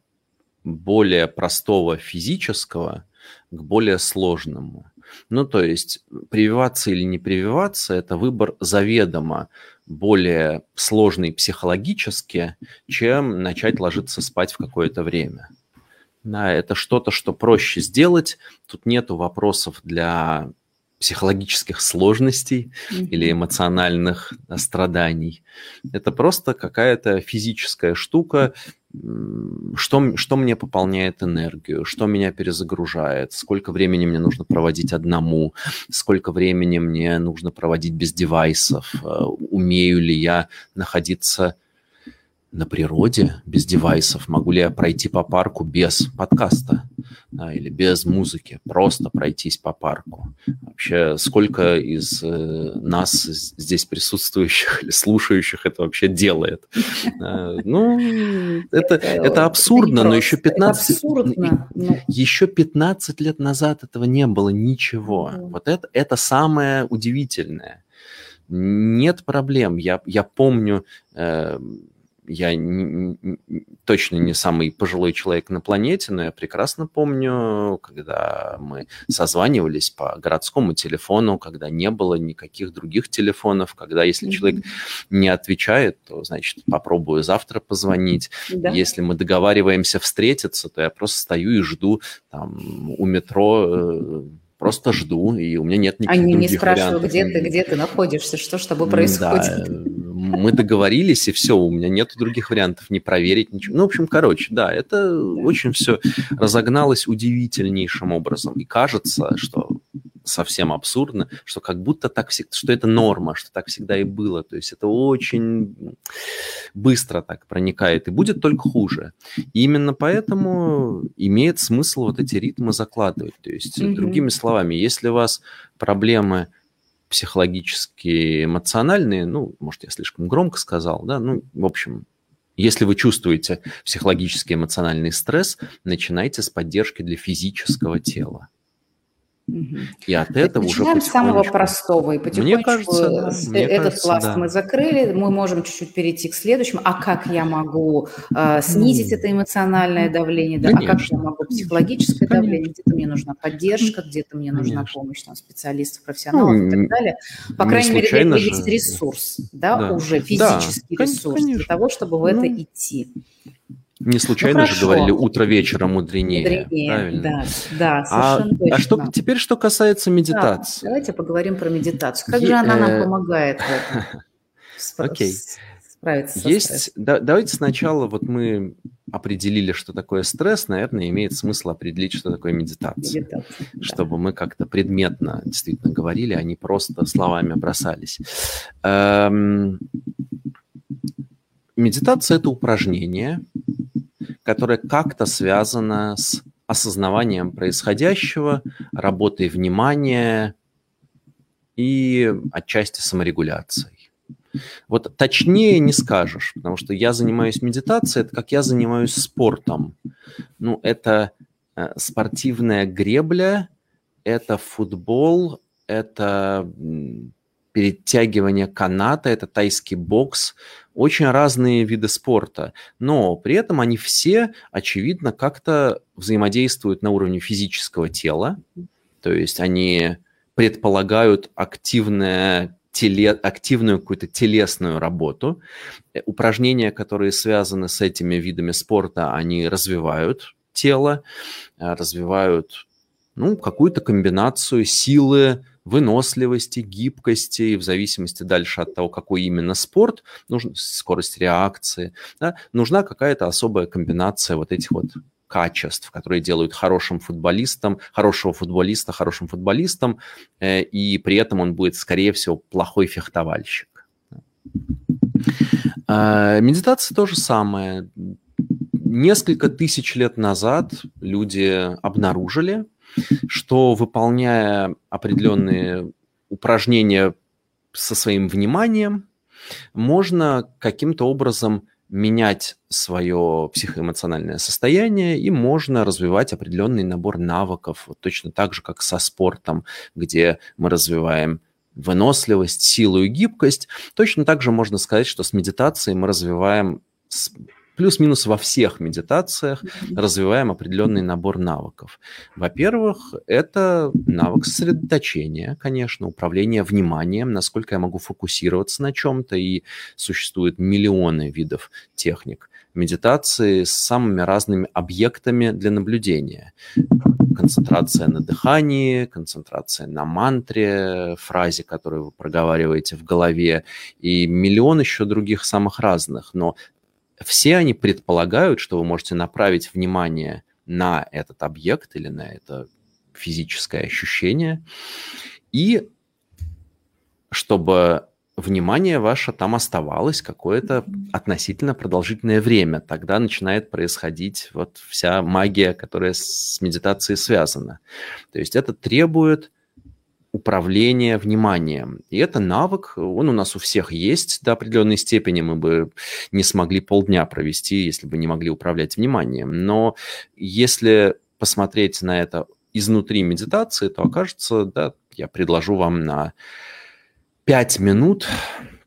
более простого физического к более сложному. Ну, то есть прививаться или не прививаться – это выбор заведомо более сложный психологически, чем начать ложиться спать в какое-то время. Да, это что-то, что проще сделать. Тут нету вопросов для психологических сложностей mm-hmm. или эмоциональных страданий. Это просто какая-то физическая штука, что, что мне пополняет энергию, что меня перезагружает, сколько времени мне нужно проводить одному, сколько времени мне нужно проводить без девайсов, умею ли я находиться на природе без девайсов, могу ли я пройти по парку без подкаста, да, или без музыки, просто пройтись по парку. Вообще, сколько из э, нас здесь присутствующих или слушающих это вообще делает? А, ну, это, это, это абсурдно, это но еще пятнадцать, но... еще пятнадцать лет назад этого не было ничего. Mm. Вот это, это самое удивительное. Нет проблем. Я, я помню... Э, Я не, не, точно не самый пожилой человек на планете, но я прекрасно помню, когда мы созванивались по городскому телефону, когда не было никаких других телефонов, когда если mm-hmm. человек не отвечает, то, значит, попробую завтра позвонить. Mm-hmm. Если мы договариваемся встретиться, то я просто стою и жду там, у метро... Просто жду, и у меня нет никаких других вариантов. Они не спрашивают, где ты, где ты находишься, что с тобой происходит. Да, мы договорились, и все, у меня нет других вариантов, не проверить ничего. Ну, в общем, короче, да, это очень все разогналось удивительнейшим образом. И кажется, что совсем абсурдно, что как будто так всегда, что это норма, что так всегда и было. То есть это очень быстро так проникает, и будет только хуже. И именно поэтому имеет смысл вот эти ритмы закладывать. То есть, mm-hmm. другими словами, если у вас проблемы психологически эмоциональные, ну, может, я слишком громко сказал, да, ну, в общем, если вы чувствуете психологически эмоциональный стресс, начинайте с поддержки для физического тела. И от этого уже начинаем с самого простого. И потихонечку мне кажется, да, мне этот кажется, пласт да. мы закрыли, мы можем чуть-чуть перейти к следующему. А как я могу э, снизить mm. это эмоциональное давление? Да? А как я могу психологическое Конечно. давление? Где-то мне нужна поддержка, где-то мне нужна Конечно. помощь там, специалистов, профессионалов ну, и так далее. По крайней мере, это же... есть ресурс, да, да. уже физический да. ресурс Конечно. для того, чтобы в это ну. идти. Не случайно ну, же говорили «утро вечера мудренее». Мудренее, правильно? да, да, совершенно а, точно. А что, теперь что касается медитации. Да, давайте поговорим про медитацию. Как е- же она э- нам помогает в этом? Окей. Справиться со стрессом. Да, давайте сначала вот мы определили, что такое стресс. Наверное, имеет смысл определить, что такое медитация. медитация чтобы да. мы как-то предметно действительно говорили, а не просто словами бросались. Эм... Медитация – это упражнение, которое как-то связано с осознаванием происходящего, работой внимания и отчасти саморегуляцией. Вот точнее не скажешь, потому что я занимаюсь медитацией, это как я занимаюсь спортом. Ну, это спортивная гребля, это футбол, это... перетягивание каната, это тайский бокс, очень разные виды спорта, но при этом они все, очевидно, как-то взаимодействуют на уровне физического тела, то есть они предполагают активное теле, активную какую-то телесную работу. Упражнения, которые связаны с этими видами спорта, они развивают тело, развивают ну, какую-то комбинацию силы, выносливости, гибкости, и в зависимости дальше от того, какой именно спорт, нужна скорость реакции, да, нужна какая-то особая комбинация вот этих вот качеств, которые делают хорошим футболистом, хорошего футболиста хорошим футболистом, и при этом он будет, скорее всего, плохой фехтовальщик. Медитация то же самое. Несколько тысяч лет назад люди обнаружили, что, выполняя определенные упражнения со своим вниманием, можно каким-то образом менять свое психоэмоциональное состояние, и можно развивать определенный набор навыков, вот точно так же, как со спортом, где мы развиваем выносливость, силу и гибкость. Точно так же можно сказать, что с медитацией мы развиваем, плюс-минус во всех медитациях, развиваем определенный набор навыков. Во-первых, это навык сосредоточения, конечно, управление вниманием, насколько я могу фокусироваться на чем-то, и существуют миллионы видов техник медитации с самыми разными объектами для наблюдения. Концентрация на дыхании, концентрация на мантре, фразе, которую вы проговариваете в голове, и миллион еще других самых разных. Но все они предполагают, что вы можете направить внимание на этот объект или на это физическое ощущение, и чтобы внимание ваше там оставалось какое-то относительно продолжительное время. Тогда начинает происходить вот вся магия, которая с медитацией связана. То есть это требует управление вниманием. И это навык, он у нас у всех есть до определенной степени. Мы бы не смогли полдня провести, если бы не могли управлять вниманием. Но если посмотреть на это изнутри медитации, то окажется, да, я предложу вам на пять минут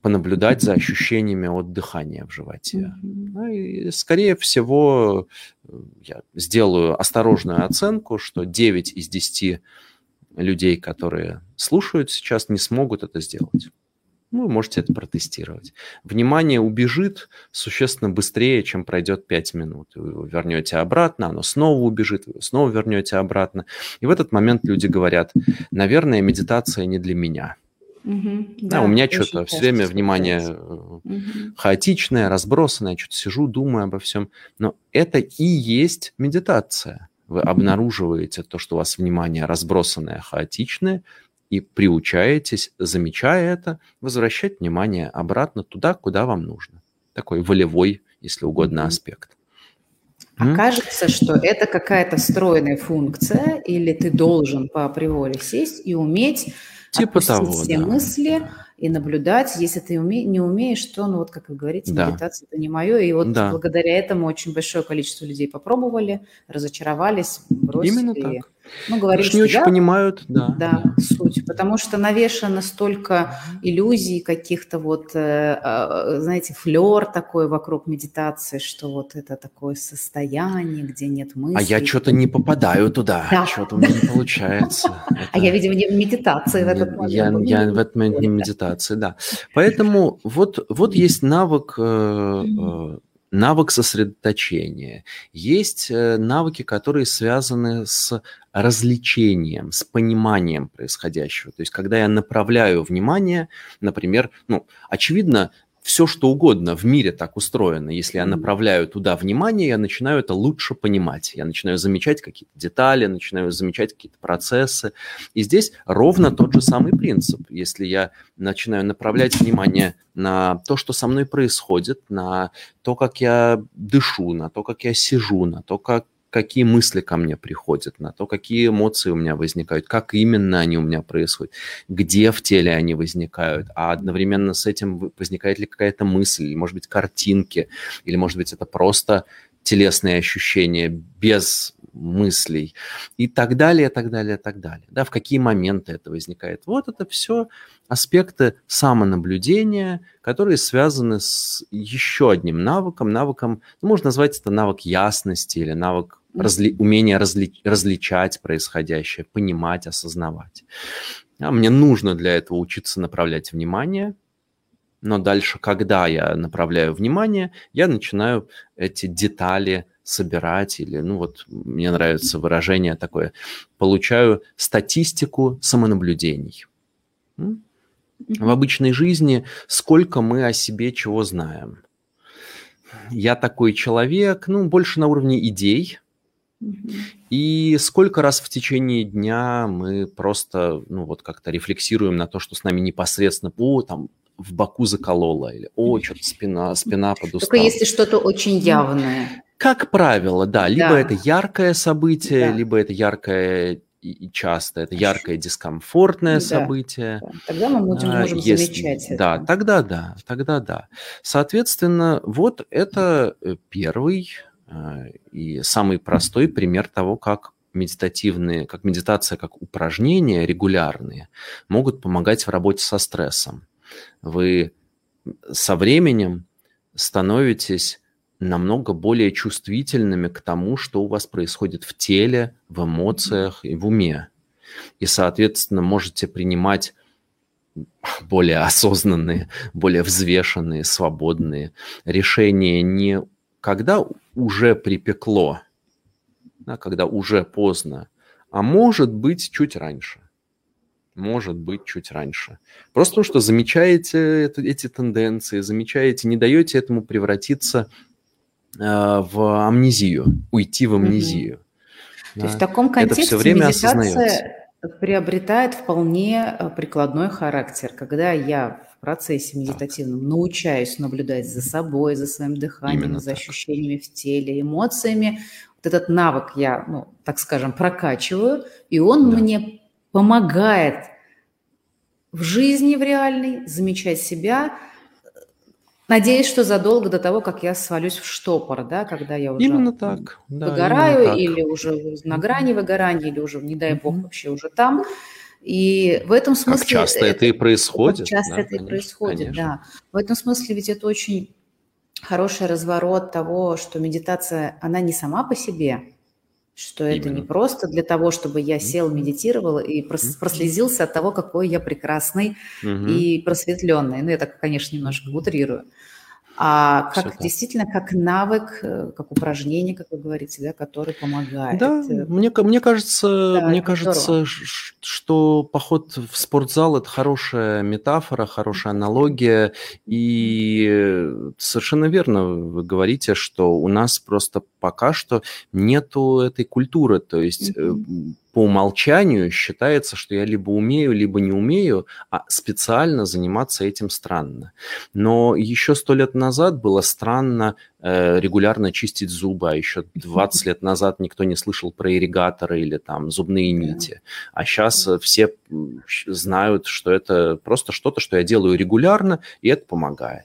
понаблюдать за ощущениями от дыхания в животе. Ну, и, скорее всего, я сделаю осторожную оценку, что девять из десяти людей, которые слушают сейчас, не смогут это сделать. Ну, вы можете это протестировать. Внимание убежит существенно быстрее, чем пройдет пять минут. Вы его вернете обратно, оно снова убежит, вы его снова вернете обратно. И в этот момент люди говорят: наверное, медитация не для меня. Угу, да, да, у меня что-то все время внимание угу. хаотичное, разбросанное, я что-то сижу, думаю обо всем. Но это и есть медитация. Вы обнаруживаете то, что у вас внимание разбросанное, хаотичное, и приучаетесь, замечая это, возвращать внимание обратно туда, куда вам нужно. Такой волевой, если угодно, аспект. А М? кажется, что это какая-то встроенная функция, или ты должен по априори сесть и уметь типа отпустить того, все да. мысли и наблюдать. Если ты уме... не умеешь, то, ну вот как вы говорите, да. медитация – это не мое. И вот да. благодаря этому очень большое количество людей попробовали, разочаровались, бросили. Именно так. Ну, говорили, что не очень да, понимают да. Да, суть. Потому что навешано столько иллюзий каких-то вот, знаете, флер такой вокруг медитации, что вот это такое состояние, где нет мыслей. А я что-то не попадаю туда, да. что-то у меня не получается. Это... А я, видимо, не в медитации в этот момент. Я, я, я в этот момент не в медитации, да. Поэтому вот, вот есть навык... Э, навык сосредоточения. Есть навыки, которые связаны с развлечением, с пониманием происходящего. То есть когда я направляю внимание, например, ну, очевидно, все что угодно в мире так устроено. Если я направляю туда внимание, я начинаю это лучше понимать. Я начинаю замечать какие-то детали, начинаю замечать какие-то процессы. И здесь ровно тот же самый принцип. Если я начинаю направлять внимание на то, что со мной происходит, на то, как я дышу, на то, как я сижу, на то, как какие мысли ко мне приходят, на то, какие эмоции у меня возникают, как именно они у меня происходят, где в теле они возникают, а одновременно с этим возникает ли какая-то мысль, или, может быть, картинки, или, может быть, это просто телесные ощущения без мыслей и так далее, так далее, так далее. Да, в какие моменты это возникает. Вот это все аспекты самонаблюдения, которые связаны с еще одним навыком, навыком, ну, можно назвать это навык ясности или навык разли- умения разли- различать происходящее, понимать, осознавать. А мне нужно для этого учиться направлять внимание. Но дальше, когда я направляю внимание, я начинаю эти детали собирать или, ну вот, мне нравится выражение такое, получаю статистику самонаблюдений. В обычной жизни сколько мы о себе чего знаем? Я такой человек, ну, больше на уровне идей, Mm-hmm. И сколько раз в течение дня мы просто, ну, вот как-то рефлексируем на то, что с нами непосредственно, о, там, в боку закололо, или, о, что-то спина, спина подустала. Только если что-то очень явное. Как правило, да, либо да. это яркое событие, да. либо это яркое и часто, это яркое дискомфортное да. событие. Да. Тогда мы можем, можем Если, замечать это. Да, тогда да, тогда да. Соответственно, вот это первый и самый простой пример того, как медитативные, как медитация, как упражнения регулярные могут помогать в работе со стрессом. Вы со временем становитесь намного более чувствительными к тому, что у вас происходит в теле, в эмоциях и в уме. И, соответственно, можете принимать более осознанные, более взвешенные, свободные решения не когда уже припекло, да, когда уже поздно, а может быть чуть раньше. Может быть, чуть раньше. Просто потому, что замечаете это, эти тенденции, замечаете, не даете этому превратиться э, в амнезию, уйти в амнезию. Mm-hmm. Да. То есть в таком контексте это все время медитация осознается. Приобретает вполне прикладной характер. Когда я в процессе медитативном так. научаюсь наблюдать за собой, за своим дыханием, Именно за так. ощущениями в теле, эмоциями, вот этот навык я, ну, так скажем, прокачиваю, и он да. мне помогает в жизни, в реальной, замечать себя, надеясь, что задолго до того, как я свалюсь в штопор, да, когда я уже именно так. выгораю, да, именно так. или уже на грани выгорания, или уже, не дай бог, вообще уже там. И в этом смысле... Как часто это, это и происходит. Часто да, это конечно, и происходит, конечно. да. В этом смысле ведь это очень хороший разворот того, что медитация, она не сама по себе, что Именно. это не просто для того, чтобы я сел, медитировал и прос- прослезился от того, какой я прекрасный угу. и просветленный. Ну, я так, конечно, немножко утрирую. А как, действительно, как навык, как упражнение, как вы говорите, да, который помогает. Да, мне, мне кажется, да, мне кажется что поход в спортзал – это хорошая метафора, хорошая аналогия. И совершенно верно вы говорите, что у нас просто пока что нету этой культуры. То есть mm-hmm. по умолчанию считается, что я либо умею, либо не умею, а специально заниматься этим странно. Но еще сто лет назад было странно э, регулярно чистить зубы, а еще двадцать лет назад никто не слышал про ирригаторы или там зубные нити. А сейчас все знают, что это просто что-то, что я делаю регулярно, и это помогает.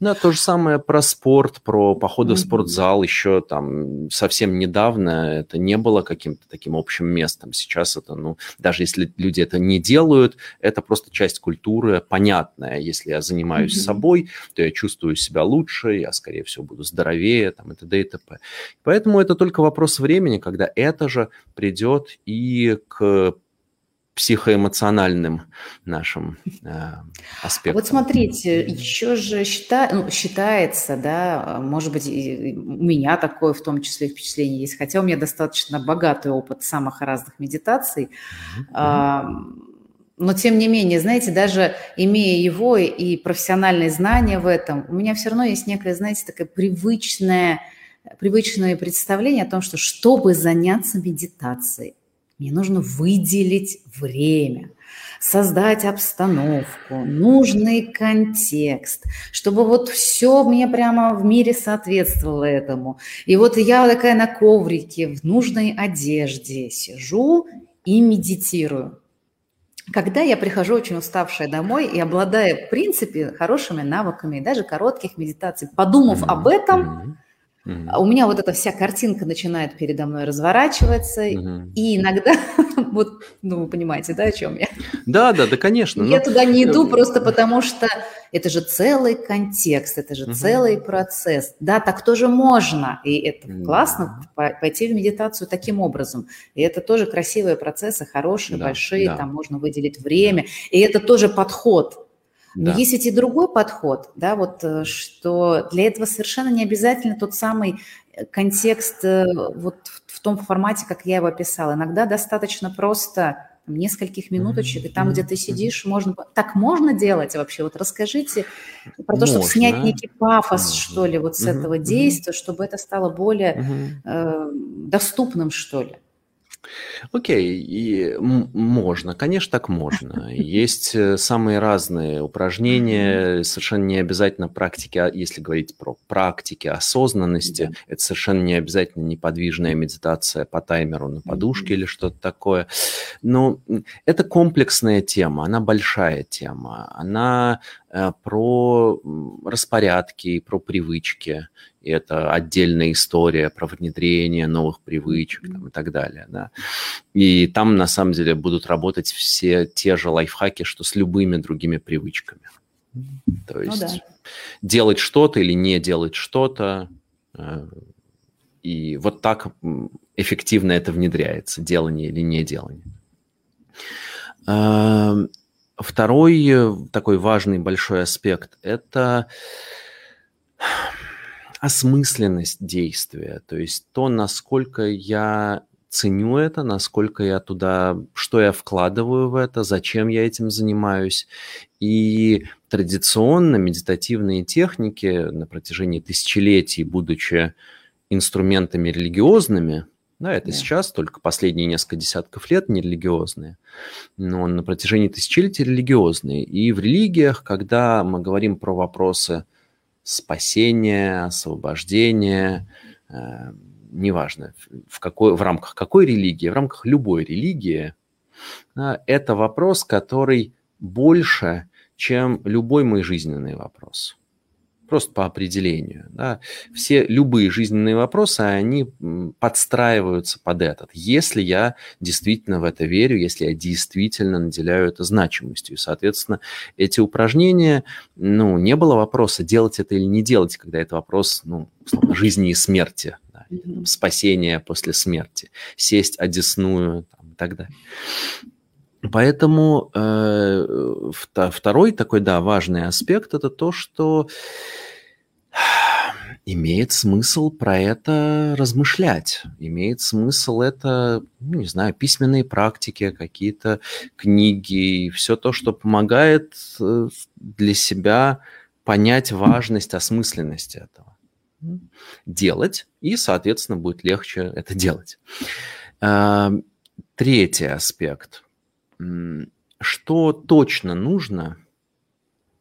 Да, то же самое про спорт, про походы в спортзал. Еще там совсем недавно это не было каким-то таким общим местом. Сейчас это, ну, даже если люди это не делают, это просто часть культуры понятная. Если я занимаюсь mm-hmm. собой, то я чувствую себя лучше, я, скорее всего, буду здоровее, там, и т.д. и т.п. Поэтому это только вопрос времени, когда это же придет и к психоэмоциональным нашим э, аспектам. Вот смотрите, еще же счита, ну, считается, да, может быть, и у меня такое в том числе впечатление есть, хотя у меня достаточно богатый опыт самых разных медитаций, mm-hmm. а, но тем не менее, знаете, даже имея его и профессиональные знания в этом, у меня все равно есть некое, знаете, такое привычное, привычное представление о том, что чтобы заняться медитацией, мне нужно выделить время, создать обстановку, нужный контекст, чтобы вот все мне прямо в мире соответствовало этому. И вот я такая на коврике, в нужной одежде сижу и медитирую. Когда я прихожу очень уставшая домой и обладая, в принципе, хорошими навыками, даже коротких медитаций, подумав mm-hmm. об этом, Mm-hmm. у меня вот эта вся картинка начинает передо мной разворачиваться, mm-hmm. и иногда, вот, ну, вы понимаете, да, о чем я? Да, да, да, конечно. Но... Я туда не иду просто потому, что это же целый контекст, это же mm-hmm. целый процесс. Да, так тоже можно, и это mm-hmm. классно, пойти в медитацию таким образом. И это тоже красивые процессы, хорошие, да, большие, да. там можно выделить время, да. и это тоже подход. Но да. есть ведь и другой подход, да, вот, что для этого совершенно не обязательно тот самый контекст вот в том формате, как я его описала. Иногда достаточно просто нескольких минуточек, и там, где ты сидишь, можно... Так можно делать вообще? Вот расскажите про то, можно, чтобы снять некий пафос, можно, что ли, вот с mm-hmm. этого действия, чтобы это стало более mm-hmm. э, доступным, что ли. Окей, и можно, конечно, так можно. Есть самые разные упражнения, совершенно не обязательно практики, если говорить про практики осознанности, да. Это совершенно не обязательно неподвижная медитация по таймеру на подушке да. или что-то такое. Но это комплексная тема, она большая тема, она про распорядки, про привычки. И это отдельная история про внедрение новых привычек там, и так далее. Да. И там, на самом деле, будут работать все те же лайфхаки, что с любыми другими привычками. То есть ну, да. делать что-то или не делать что-то. И вот так эффективно это внедряется, делание или не делание. Второй такой важный большой аспект – это... осмысленность действия, то есть то, насколько я ценю это, насколько я туда, что я вкладываю в это, зачем я этим занимаюсь. И традиционно медитативные техники на протяжении тысячелетий, будучи инструментами религиозными, да, это yeah. сейчас только последние несколько десятков лет нерелигиозные, но на протяжении тысячелетий религиозные. И в религиях, когда мы говорим про вопросы спасение, освобождение, э, неважно, в, какой, в рамках какой религии, в рамках любой религии, э, это вопрос, который больше, чем любой мой жизненный вопрос. Просто по определению. Да. Все любые жизненные вопросы, они подстраиваются под этот. Если я действительно в это верю, если я действительно наделяю это значимостью. И, соответственно, эти упражнения, ну, не было вопроса, делать это или не делать, когда это вопрос, ну, условно, жизни и смерти, да, или, там, спасения после смерти, сесть одесную там, и так далее. Поэтому э, второй такой, да, важный аспект – это то, что имеет смысл про это размышлять, имеет смысл это, ну, не знаю, письменные практики, какие-то книги, все то, что помогает для себя понять важность, осмысленность этого. Делать, и, соответственно, будет легче это делать. Э, третий аспект – что точно нужно,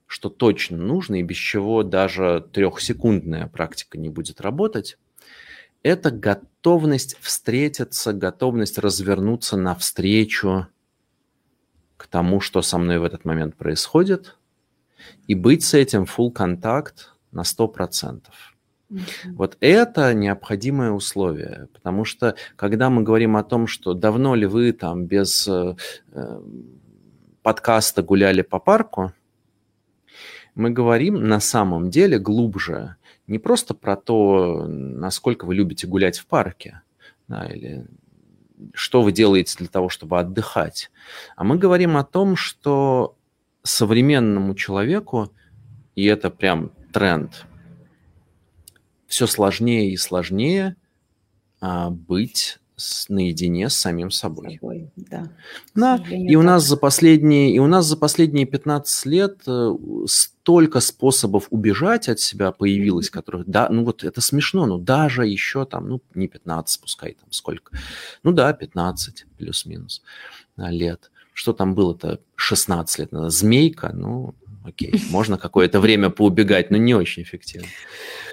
что точно нужно, и без чего даже трехсекундная практика не будет работать, это готовность встретиться, готовность развернуться навстречу к тому, что со мной в этот момент происходит, и быть с этим full contact на сто процентов. Вот это необходимое условие, потому что, когда мы говорим о том, что давно ли вы там без э, подкаста гуляли по парку, мы говорим на самом деле глубже не просто про то, насколько вы любите гулять в парке, да, или что вы делаете для того, чтобы отдыхать, а мы говорим о том, что современному человеку, и это прям тренд, все сложнее и сложнее а, быть с, наедине с самим собой. собой да. Да. И, у нас за последние, и у нас за последние пятнадцать лет столько способов убежать от себя появилось, которых, да, ну вот это смешно, но даже еще там, ну не пятнадцать, пускай там сколько, ну да, пятнадцать плюс-минус лет. Что там было-то шестнадцать лет назад? Змейка, ну... Окей, можно какое-то время поубегать, но не очень эффективно.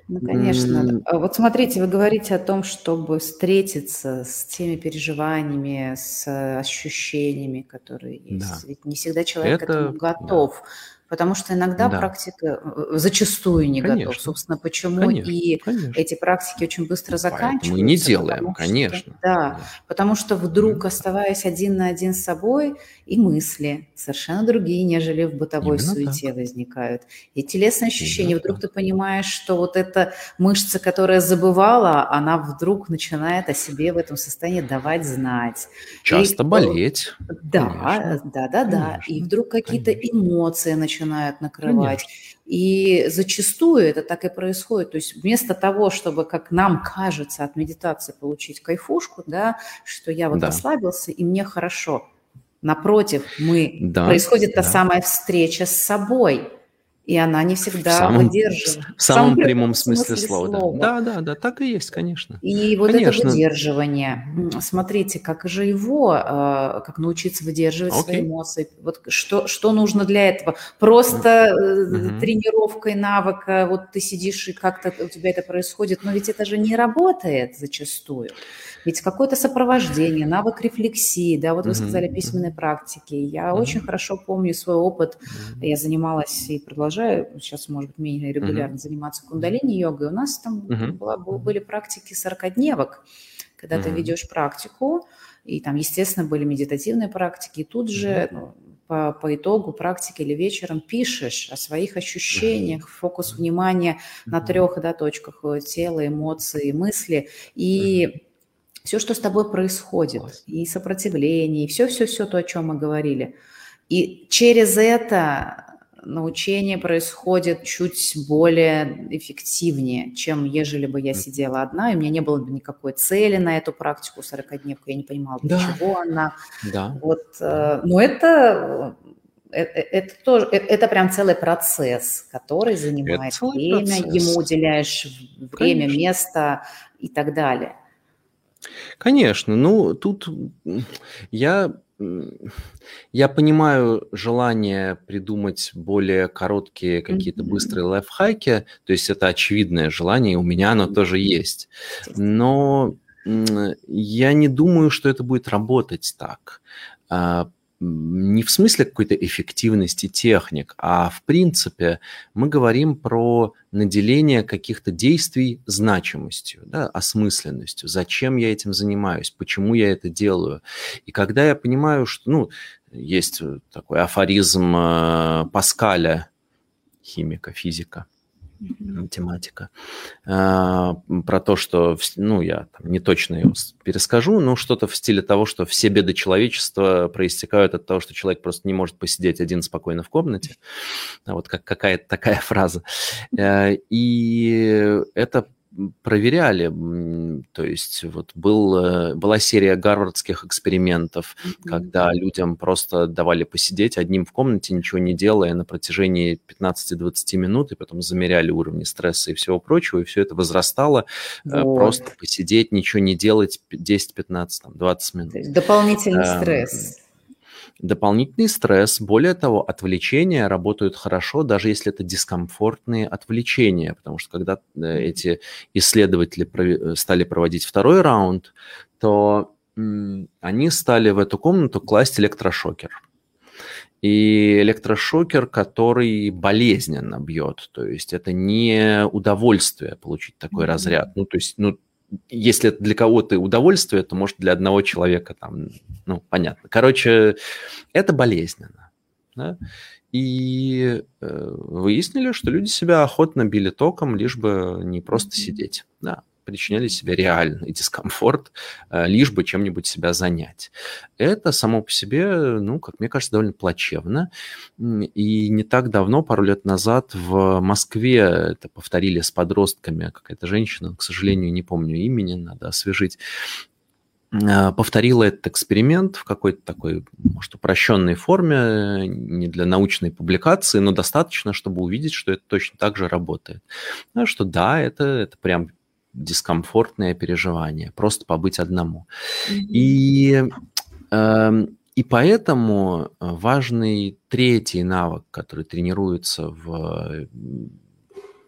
Ну, конечно. Mm. Вот смотрите, вы говорите о том, чтобы встретиться с теми переживаниями, с ощущениями, которые есть. Да. Ведь не всегда человек Это... к этому готов. Да. Потому что иногда да. практика зачастую не конечно. Готов. Собственно, почему конечно, и конечно. Эти практики очень быстро заканчиваются. Мы не делаем, потому, конечно. Что, да, конечно. Потому что вдруг, оставаясь один на один с собой, и мысли совершенно другие, нежели в бытовой Именно суете так. возникают. И телесные ощущения. Именно вдруг так. ты понимаешь, что вот эта мышца, которая забывала, она вдруг начинает о себе в этом состоянии давать знать. Часто и, болеть. Да, да, да, да. И вдруг какие-то конечно. Эмоции начинают. начинают накрывать. Конечно. И зачастую это так и происходит. То есть вместо того, чтобы, как нам кажется, от медитации получить кайфушку, да, что я вот да. расслабился, и мне хорошо. Напротив, мы да, происходит да. та самая встреча с собой, и она не всегда выдерживает. В самом, в самом, самом прямом смысле, смысле слова. слова. Да. да, да, да, так и есть, конечно. И вот конечно. это выдерживание. Смотрите, как же его, как научиться выдерживать Окей. свои эмоции. Вот что, что нужно для этого? Просто угу. тренировкой навыка, вот ты сидишь и как-то у тебя это происходит, но ведь это же не работает зачастую. Ведь какое-то сопровождение, навык рефлексии, да, вот вы сказали о письменной практике. Я mm-hmm. очень хорошо помню свой опыт. Mm-hmm. Я занималась и продолжаю, сейчас, может быть, менее регулярно mm-hmm. заниматься кундалини-йогой. У нас там mm-hmm. была, были практики сорокадневок, когда mm-hmm. ты ведешь практику, и там, естественно, были медитативные практики, и тут же mm-hmm. по, по итогу практики или вечером пишешь о своих ощущениях, mm-hmm. фокус внимания mm-hmm. на трех да, точках тела, эмоции, мысли, и... Mm-hmm. Все, что с тобой происходит, и сопротивление, и все-все-все то, о чем мы говорили. И через это научение происходит чуть более эффективнее, чем ежели бы я сидела одна, и у меня не было бы никакой цели на эту практику сорокадневку, я не понимала, для да. чего она. Да. Вот, но это... Это, это, тоже, это прям целый процесс, который занимает время, процесс. Ему уделяешь время, Конечно. место и так далее. Конечно, ну тут я, я понимаю желание придумать более короткие какие-то быстрые лайфхаки, то есть это очевидное желание, у меня оно тоже есть, но я не думаю, что это будет работать так, не в смысле какой-то эффективности техник, а в принципе мы говорим про наделение каких-то действий значимостью, да, осмысленностью. Зачем я этим занимаюсь, почему я это делаю. И когда я понимаю, что... Ну, есть такой афоризм Паскаля, химика, физика, математика, про то, что, ну, я там не точно его перескажу, но что-то в стиле того, что все беды человечества проистекают от того, что человек просто не может посидеть один спокойно в комнате. Вот как, какая-то такая фраза. И это проверяли, то есть вот был, была серия гарвардских экспериментов, mm-hmm. когда людям просто давали посидеть одним в комнате, ничего не делая на протяжении пятнадцати-двадцати минут, и потом замеряли уровни стресса и всего прочего, и все это возрастало, вот. Просто посидеть, ничего не делать десять-пятнадцать-двадцать минут. То есть дополнительный а, стресс. Дополнительный стресс. Более того, отвлечения работают хорошо, даже если это дискомфортные отвлечения, потому что когда эти исследователи стали проводить второй раунд, то они стали в эту комнату класть электрошокер. И электрошокер, который болезненно бьет, то есть это не удовольствие получить такой mm-hmm. разряд. Ну, то есть, ну, если это для кого-то удовольствие, то, может, для одного человека там, ну, понятно. Короче, это болезненно. Да? И э, выяснили, что люди себя охотно били током, лишь бы не просто сидеть. Да, причиняли себе реальный дискомфорт, э, лишь бы чем-нибудь себя занять. Это само по себе, ну, как мне кажется, довольно плачевно. И не так давно, пару лет назад, в Москве это повторили с подростками. Какая-то женщина, к сожалению, не помню имени, надо освежить. Повторила этот эксперимент в какой-то такой, может, упрощенной форме, не для научной публикации, но достаточно, чтобы увидеть, что это точно так же работает. Ну, что да, это, это прям дискомфортное переживание, просто побыть одному. Mm-hmm. И, э, и поэтому важный третий навык, который тренируется в...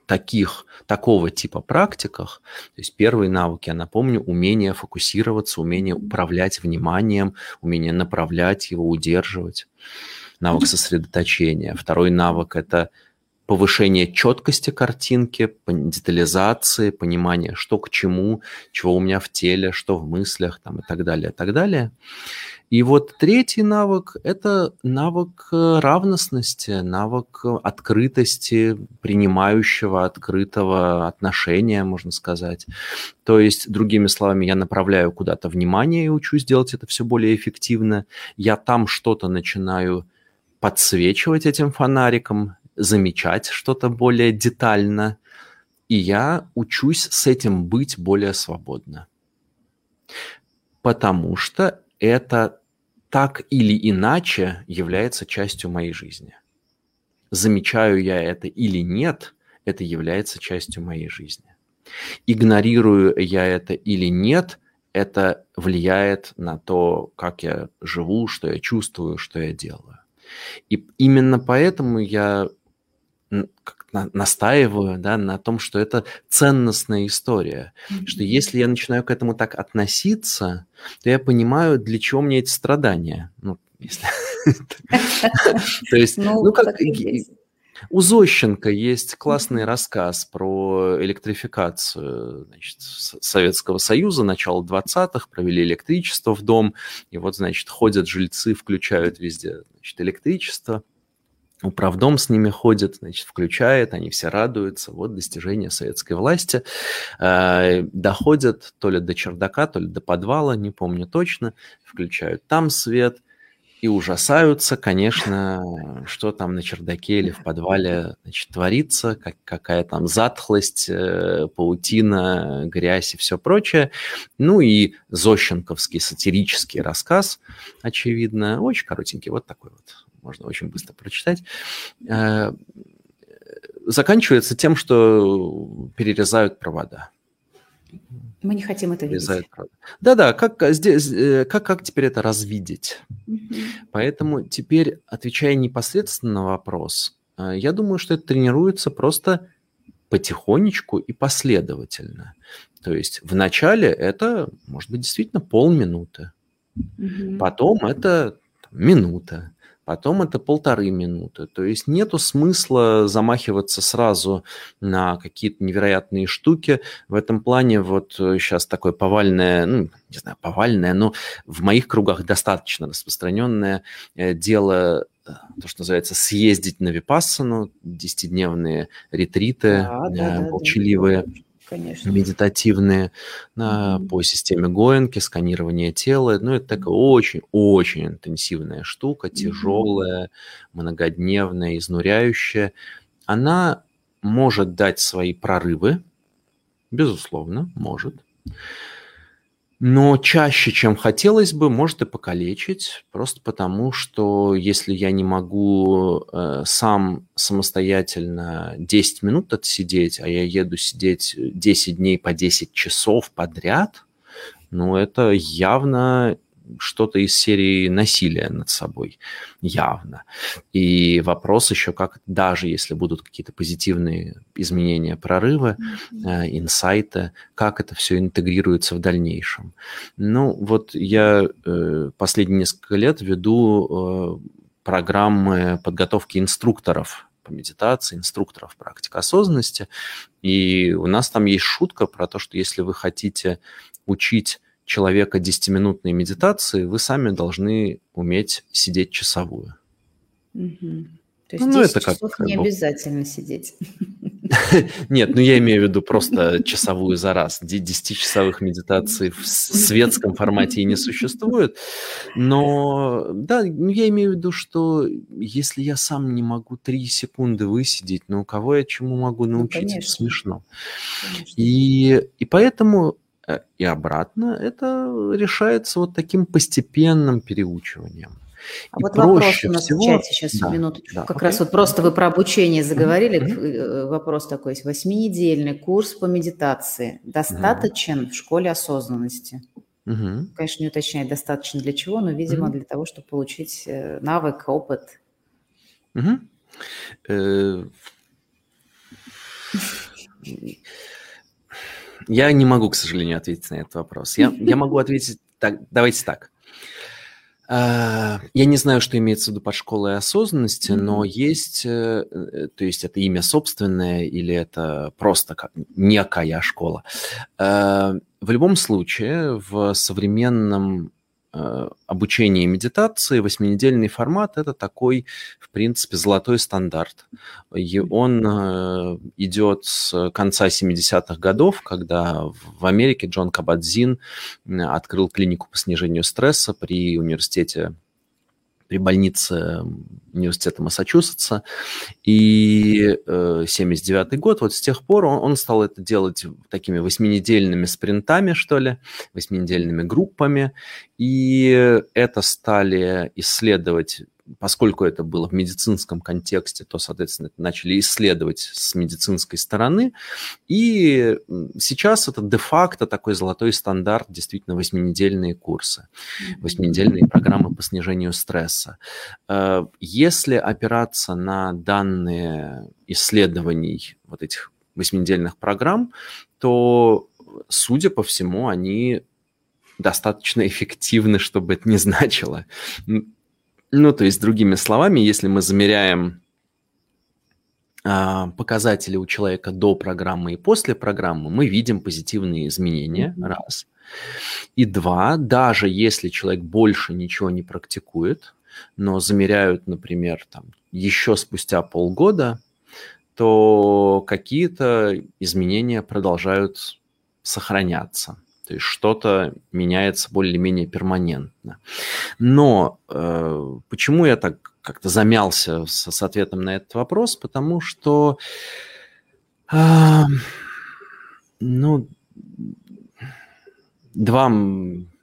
таких, такого типа практиках, то есть первые навыки, я напомню, умение фокусироваться, умение управлять вниманием, умение направлять его, удерживать, навык сосредоточения. Второй навык – это повышение четкости картинки, детализации, понимание, что к чему, чего у меня в теле, что в мыслях там, и так далее, и так далее. И вот третий навык – это навык равностности, навык открытости, принимающего, открытого отношения, можно сказать. То есть, другими словами, я направляю куда-то внимание и учусь делать это все более эффективно. Я там что-то начинаю подсвечивать этим фонариком, замечать что-то более детально, и я учусь с этим быть более свободно. Потому что это так или иначе является частью моей жизни. Замечаю я это или нет, это является частью моей жизни. Игнорирую я это или нет, это влияет на то, как я живу, что я чувствую, что я делаю. И именно поэтому я настаиваю, да, на том, что это ценностная история. Mm-hmm. Что если я начинаю к этому так относиться, то я понимаю, для чего мне эти страдания. Ну, если... То есть, ну, как... У Зощенко есть классный рассказ про электрификацию, значит, Советского Союза, начало двадцатых, провели электричество в дом, и вот, значит, ходят жильцы, включают везде, значит, электричество, управдом с ними ходит, значит, включает, они все радуются, вот достижение советской власти, доходят то ли до чердака, то ли до подвала, не помню точно, включают там свет, и ужасаются, конечно, что там на чердаке или в подвале, значит, творится, как, какая там затхлость, паутина, грязь и все прочее. Ну и зощенковский сатирический рассказ, очевидно, очень коротенький, вот такой вот, можно очень быстро прочитать, заканчивается тем, что перерезают провода. Мы не хотим это видеть. Да-да, как, здесь, как, как теперь это развидеть? Mm-hmm. Поэтому теперь, отвечая непосредственно на вопрос, я думаю, что это тренируется просто потихонечку и последовательно. То есть вначале это, может быть, действительно полминуты, mm-hmm. потом это минута, потом это полторы минуты. То есть нету смысла замахиваться сразу на какие-то невероятные штуки. В этом плане вот сейчас такое повальное, ну, не знаю, повальное, но в моих кругах достаточно распространенное дело, то, что называется, съездить на випассану, десятидневные ретриты, а, да, молчаливые. Да, да. Конечно. Медитативные, да, mm-hmm. по системе Гоенки, сканирование тела. Ну, это такая очень-очень интенсивная штука, тяжелая, mm-hmm. многодневная, изнуряющая. Она может дать свои прорывы, безусловно, может. Но чаще, чем хотелось бы, может и покалечить, просто потому что если я не могу э, сам самостоятельно десять минут отсидеть, а я еду сидеть десять дней по десять часов подряд, ну это явно что-то из серии насилия над собой, явно. И вопрос еще, как даже если будут какие-то позитивные изменения, прорывы, mm-hmm. инсайты, как это все интегрируется в дальнейшем. Ну, вот я э, последние несколько лет веду э, программы подготовки инструкторов по медитации, инструкторов практик осознанности. И у нас там есть шутка про то, что если вы хотите учить человека десятиминутной медитации, вы сами должны уметь сидеть часовую. Угу. То есть ну, десять часов не обязательно сидеть. Нет, ну я имею в виду просто часовую за раз. Десятичасовых медитаций в светском формате и не существует. Но да, я имею в виду, что если я сам не могу три секунды высидеть, ну кого я чему могу научить? Ну, смешно. И, и поэтому... И обратно это решается вот таким постепенным переучиванием. А и вот вопрос у нас всего... в чате сейчас, да, минуточку. Да, как окей. раз вот просто вы про обучение заговорили. Mm-hmm. Вопрос такой есть. Восьминедельный курс по медитации достаточен mm-hmm. в школе осознанности? Mm-hmm. Конечно, не уточняет, достаточно для чего, но, видимо, mm-hmm. для того, чтобы получить навык, опыт. Mm-hmm. Э- Я не могу, к сожалению, ответить на этот вопрос. Я, я могу ответить так. Давайте так. Я не знаю, что имеется в виду под школой осознанности, но есть, то есть это имя собственное или это просто как некая школа. В любом случае, в современном обучение медитации, восьминедельный формат – это такой, в принципе, золотой стандарт. И он идет с конца семидесятых годов, когда в Америке Джон Кабат-Зинн открыл клинику по снижению стресса при университете при больнице университета Массачусетса. И семьдесят девятый год, вот с тех пор он, он стал это делать такими восьминедельными спринтами, что ли, восьминедельными группами. И это стали исследовать, поскольку это было в медицинском контексте, то, соответственно, это начали исследовать с медицинской стороны. И сейчас это де-факто такой золотой стандарт, действительно, восьминедельные курсы, восьминедельные программы по снижению стресса. Если опираться на данные исследований вот этих восьминедельных программ, то, судя по всему, они достаточно эффективны, что бы это ни значило. Ну, то есть, другими словами, если мы замеряем э, показатели у человека до программы и после программы, мы видим позитивные изменения, mm-hmm. раз. И два, даже если человек больше ничего не практикует, но замеряют, например, там, еще спустя полгода, то какие-то изменения продолжают сохраняться. То есть что-то меняется более-менее перманентно. Но э, почему я так как-то замялся с, с ответом на этот вопрос? Потому что, э, ну, два,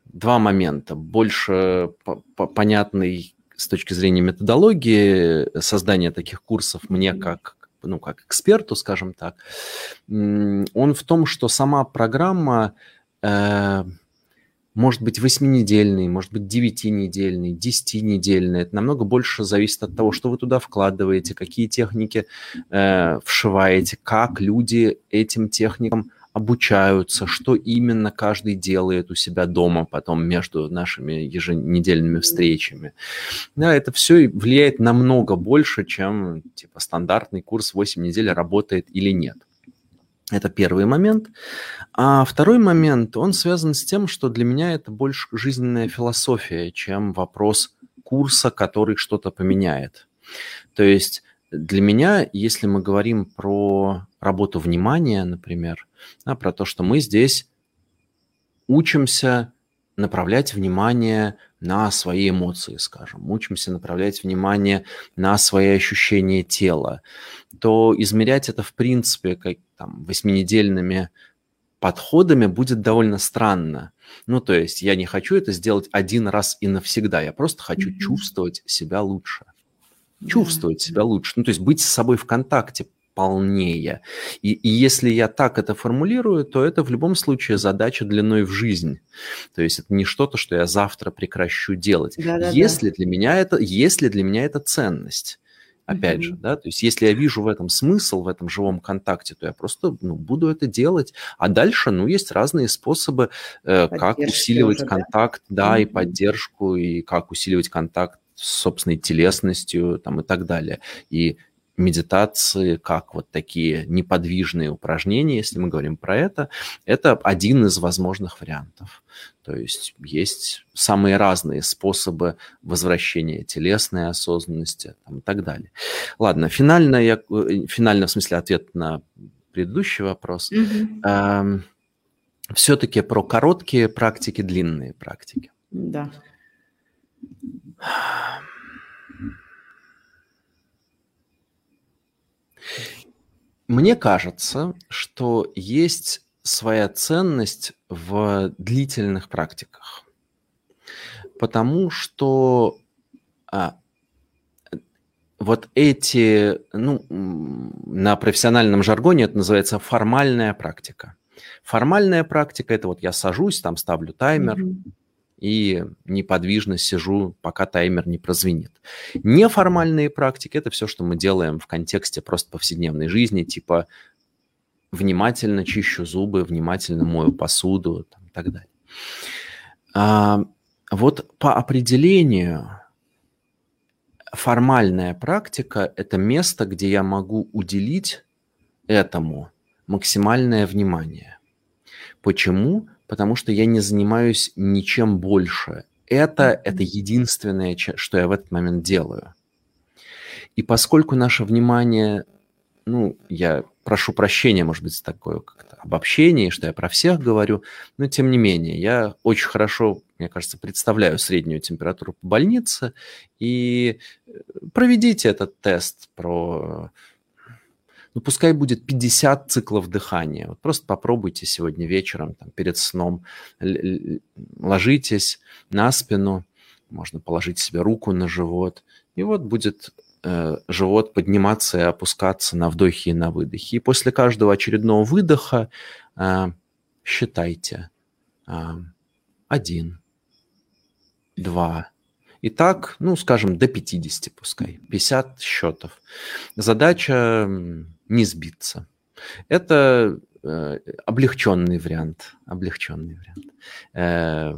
два момента. Больше понятный с точки зрения методологии создания таких курсов мне как... ну, как эксперту, скажем так, он в том, что сама программа э, может быть восьминедельной, может быть девятинедельной, десятинедельной. Это намного больше зависит от того, что вы туда вкладываете, какие техники э, вшиваете, как люди этим техникам обучаются, что именно каждый делает у себя дома потом между нашими еженедельными встречами. Да, это все влияет намного больше, чем типа стандартный курс восемь недель работает или нет. Это первый момент. А второй момент, он связан с тем, что для меня это больше жизненная философия, чем вопрос курса, который что-то поменяет. То есть для меня, если мы говорим про работу внимания, например, да, про то, что мы здесь учимся направлять внимание на свои эмоции, скажем, учимся направлять внимание на свои ощущения тела, то измерять это, в принципе, как, там, восьминедельными подходами будет довольно странно. Ну, то есть я не хочу это сделать один раз и навсегда, я просто хочу mm-hmm. чувствовать себя лучше. Чувствовать себя лучше, ну, то есть быть с собой в контакте полнее. И, и если я так это формулирую, то это в любом случае задача длиной в жизнь. То есть это не что-то, что я завтра прекращу делать. Да-да-да. Если для меня это, если для меня это ценность. Опять mm-hmm. же, да, то есть если я вижу в этом смысл, в этом живом контакте, то я просто, ну, буду это делать. А дальше, ну, есть разные способы, э, как усиливать уже, контакт, да, да mm-hmm. и поддержку, и как усиливать контакт с собственной телесностью, там, и так далее. И медитации, как вот такие неподвижные упражнения, если мы говорим про это, это один из возможных вариантов. То есть есть самые разные способы возвращения телесной осознанности, там, и так далее. Ладно, финально, я, финально в смысле ответ на предыдущий вопрос. Mm-hmm. Эм, все-таки про короткие практики, длинные практики. Да. Мне кажется, что есть своя ценность в длительных практиках, потому что а, вот эти, ну, на профессиональном жаргоне это называется формальная практика. Формальная практика – это вот я сажусь, там ставлю таймер, mm-hmm. и неподвижно сижу, пока таймер не прозвенит. Неформальные практики – это все, что мы делаем в контексте просто повседневной жизни, типа внимательно чищу зубы, внимательно мою посуду, там, и так далее. А, вот по определению формальная практика – это место, где я могу уделить этому максимальное внимание. Почему? Потому что я не занимаюсь ничем больше. Это, это единственное, что я в этот момент делаю. И поскольку наше внимание, ну, я прошу прощения, может быть, такое как-то обобщении, что я про всех говорю, но тем не менее я очень хорошо, мне кажется, представляю среднюю температуру по больнице, и проведите этот тест про... Ну, пускай будет пятьдесят циклов дыхания. Вот просто попробуйте сегодня вечером, там, перед сном, ложитесь на спину, можно положить себе руку на живот, и вот будет э, живот подниматься и опускаться на вдохе и на выдохе. И после каждого очередного выдоха э, считайте э, один, два. И так, ну, скажем, до пятидесяти пускай, пятьдесят счетов. Задача не сбиться. Это э, облегченный вариант, облегченный вариант. Э,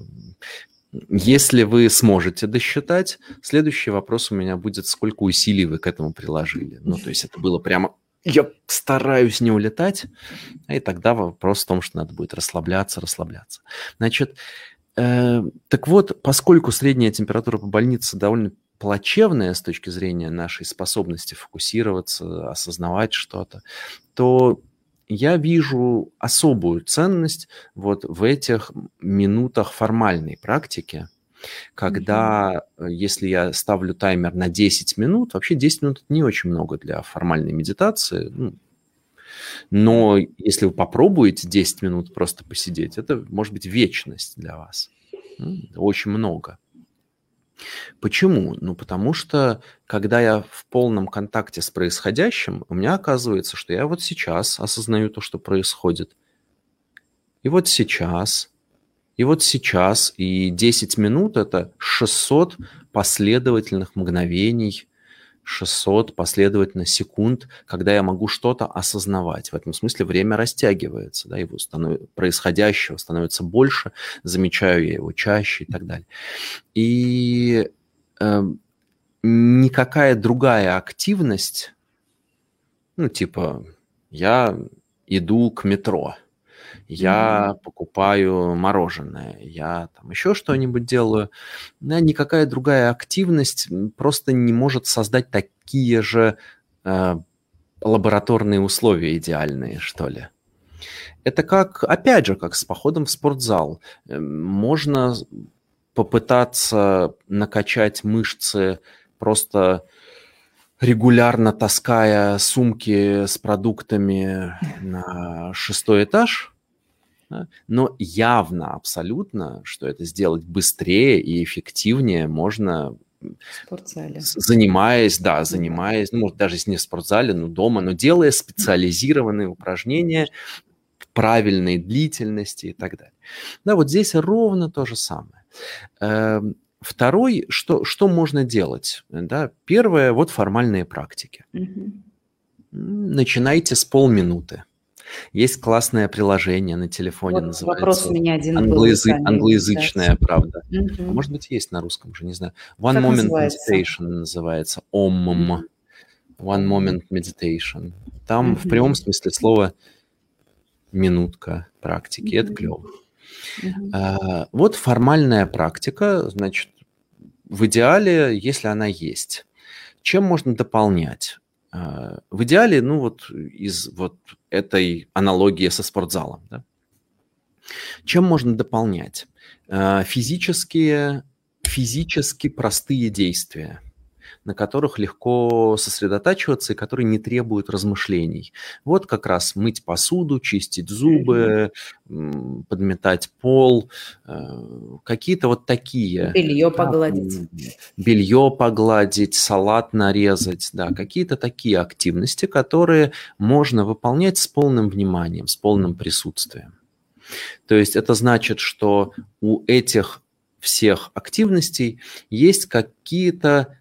Если вы сможете досчитать, следующий вопрос у меня будет, сколько усилий вы к этому приложили. Ну, то есть это было прямо «я стараюсь не улетать», и тогда вопрос в том, что надо будет расслабляться, расслабляться. Значит, э, так вот, поскольку средняя температура по больнице довольно плачевная с точки зрения нашей способности фокусироваться, осознавать что-то, то... я вижу особую ценность вот в этих минутах формальной практики, когда, mm-hmm. если я ставлю таймер на десять минут, вообще десять минут – не очень много для формальной медитации, но если вы попробуете десять минут просто посидеть, это может быть вечность для вас. Очень много. Почему? Ну, потому что, когда я в полном контакте с происходящим, у меня оказывается, что я вот сейчас осознаю то, что происходит. И вот сейчас, и вот сейчас, и десять минут – это шестьсот последовательных мгновений, шестьсот последовательно секунд, когда я могу что-то осознавать. В этом смысле время растягивается, да, его станов... происходящего становится больше, замечаю я его чаще и так далее. И э, никакая другая активность, ну, типа, я иду к метро, я mm-hmm. покупаю мороженое, я там еще что-нибудь делаю. Да, никакая другая активность просто не может создать такие же э, лабораторные условия идеальные, что ли. Это как, опять же, как с походом в спортзал. Можно попытаться накачать мышцы просто... регулярно таская сумки с продуктами на шестой этаж, да? Но явно, абсолютно, что это сделать быстрее и эффективнее можно, занимаясь, да, занимаясь, ну, может, даже не в спортзале, но дома, но делая специализированные упражнения правильной длительности и так далее. Да, вот здесь ровно то же самое. Второй, что, что можно делать? Да? Первое, вот формальные практики. Mm-hmm. Начинайте с полминуты. Есть классное приложение на телефоне, вот называется... Вопрос у меня один англоязы... был. Англоязычное, да. Правда. Mm-hmm. А может быть, есть на русском уже, не знаю. One как Moment называется? Meditation называется. ом эм. One Moment Meditation. Там mm-hmm. в прямом смысле слова минутка практики. Mm-hmm. Это клево. Uh-huh. Вот формальная практика, значит, в идеале, если она есть, чем можно дополнять? В идеале, ну вот из вот этой аналогии со спортзалом, да? Чем можно дополнять? Физические, физически простые действия, на которых легко сосредотачиваться и которые не требуют размышлений. Вот как раз мыть посуду, чистить зубы, подметать пол, какие-то вот такие. Белье погладить. Белье погладить, салат нарезать, да, какие-то такие активности, которые можно выполнять с полным вниманием, с полным присутствием. То есть это значит, что у этих всех активностей есть какие-то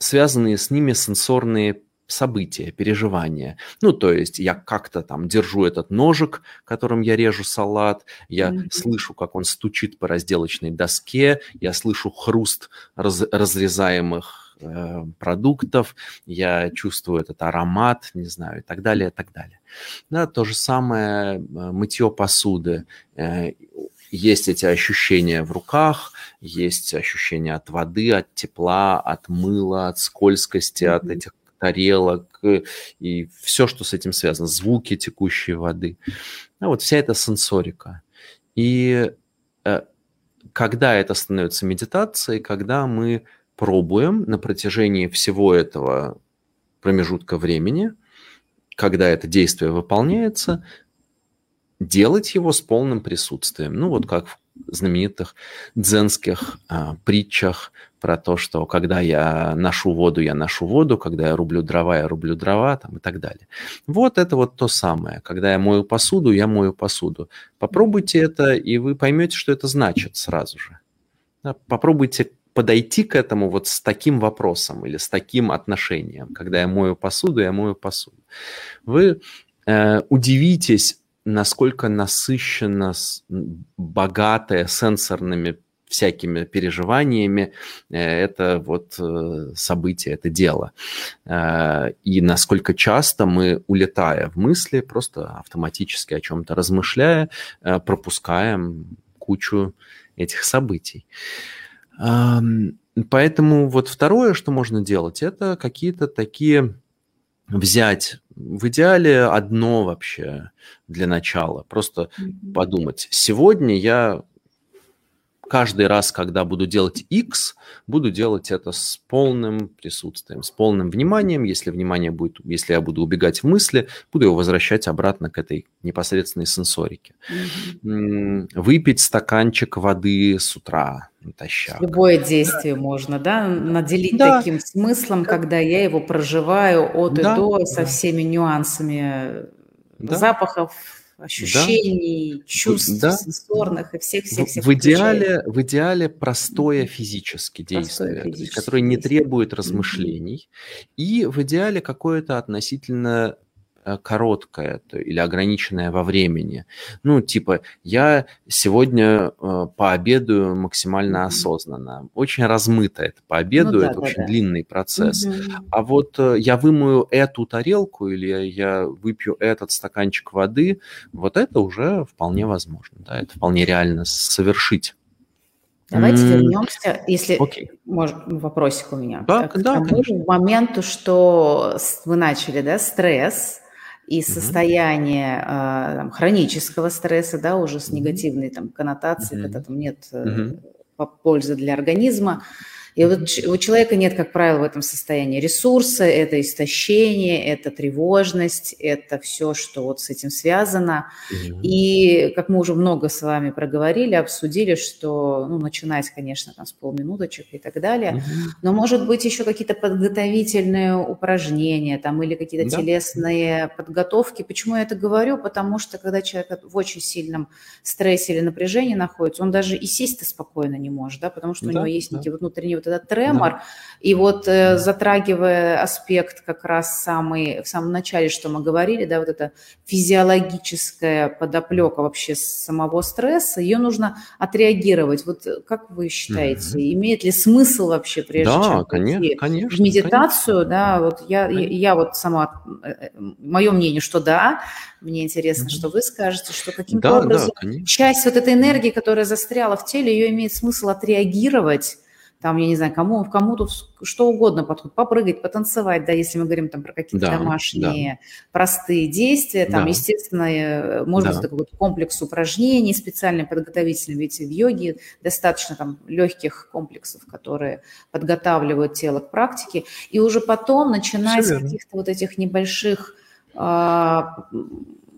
связанные с ними сенсорные события, переживания. Ну, то есть я как-то там держу этот ножик, которым я режу салат, я mm-hmm. слышу, как он стучит по разделочной доске, я слышу хруст раз- разрезаемых э, продуктов, я чувствую этот аромат, не знаю, и так далее, и так далее. Да, то же самое мытье посуды, э, есть эти ощущения в руках, есть ощущения от воды, от тепла, от мыла, от скользкости, mm-hmm. от этих тарелок и все, что с этим связано, звуки текущей воды. Ну, вот вся эта сенсорика. И когда это становится медитацией, когда мы пробуем на протяжении всего этого промежутка времени, когда это действие выполняется, делать его с полным присутствием. Ну, вот как в знаменитых дзенских а, притчах про то, что когда я ношу воду, я ношу воду, когда я рублю дрова, я рублю дрова, там, и так далее. Вот это вот то самое. Когда я мою посуду, я мою посуду. Попробуйте это, и вы поймете, что это значит сразу же. Да, попробуйте подойти к этому вот с таким вопросом или с таким отношением. Когда я мою посуду, я мою посуду. Вы э, удивитесь, насколько насыщенно, богатая сенсорными всякими переживаниями это вот событие, это дело. И насколько часто мы, улетая в мысли, просто автоматически о чем-то размышляя, пропускаем кучу этих событий. Поэтому вот второе, что можно делать, это какие-то такие... Взять в идеале одно вообще для начала. Просто mm-hmm. подумать. Сегодня я каждый раз, когда буду делать X, буду делать это с полным присутствием, с полным вниманием. Если внимание будет, если я буду убегать в мысли, буду его возвращать обратно к этой непосредственной сенсорике. Mm-hmm. Выпить стаканчик воды с утра. Тащак. Любое действие можно, да, наделить да. таким смыслом, когда я его проживаю от да. и до, со всеми нюансами да. запахов, ощущений, да. чувств да. сенсорных и всех-всех-всех. В, в идеале, в идеале простое физическое действие, простое физическое которое не требует размышлений, mm-hmm. и в идеале какое-то относительно... короткое или ограниченное во времени. Ну, типа, я сегодня э, пообедаю максимально осознанно. Очень размыто это пообедаю, ну, да, это да, очень да. длинный процесс. Угу. А вот э, я вымою эту тарелку или я выпью этот стаканчик воды, вот это уже вполне возможно, да, это вполне реально совершить. Давайте mm. вернемся, если okay. может, вопросик у меня. Да, так, да, к тому конечно. моменту, что вы начали, да, стресс и состояние mm-hmm. э, там, хронического стресса, да, уже с негативной там коннотацией, mm-hmm. когда там нет mm-hmm. пользы для организма. И вот у человека нет, как правило, в этом состоянии ресурса, это истощение, это тревожность, это все, что вот с этим связано. Mm-hmm. И как мы уже много с вами проговорили, обсудили, что, ну, начинать, конечно, там, с полминуточек и так далее, mm-hmm. но, может быть, еще какие-то подготовительные упражнения там, или какие-то yeah. телесные подготовки. Почему я это говорю? Потому что, когда человек в очень сильном стрессе или напряжении находится, он даже и сесть-то спокойно не может, да, потому что yeah. у него есть некие yeah. внутренние вот этот тремор, да. и вот э, затрагивая аспект как раз самый, в самом начале, что мы говорили, да, вот эта физиологическая подоплека вообще самого стресса, ее нужно отреагировать. Вот как вы считаете, mm-hmm. имеет ли смысл вообще прежде, да, чем конечно, конечно, в медитацию? Конечно. Да, вот я, я, я вот сама, мое мнение, что да, мне интересно, mm-hmm. что вы скажете, что каким-то да, образом да, часть вот этой энергии, которая застряла в теле, ее имеет смысл отреагировать. Там, я не знаю, кому, кому тут что угодно подходит, попрыгать, потанцевать, да, если мы говорим там про какие-то да, домашние да. простые действия, там, да. естественно, может да. быть, такой вот комплекс упражнений специально подготовительных, ведь в йоге достаточно там легких комплексов, которые подготавливают тело к практике, и уже потом начинать с каких-то вот этих небольших... А-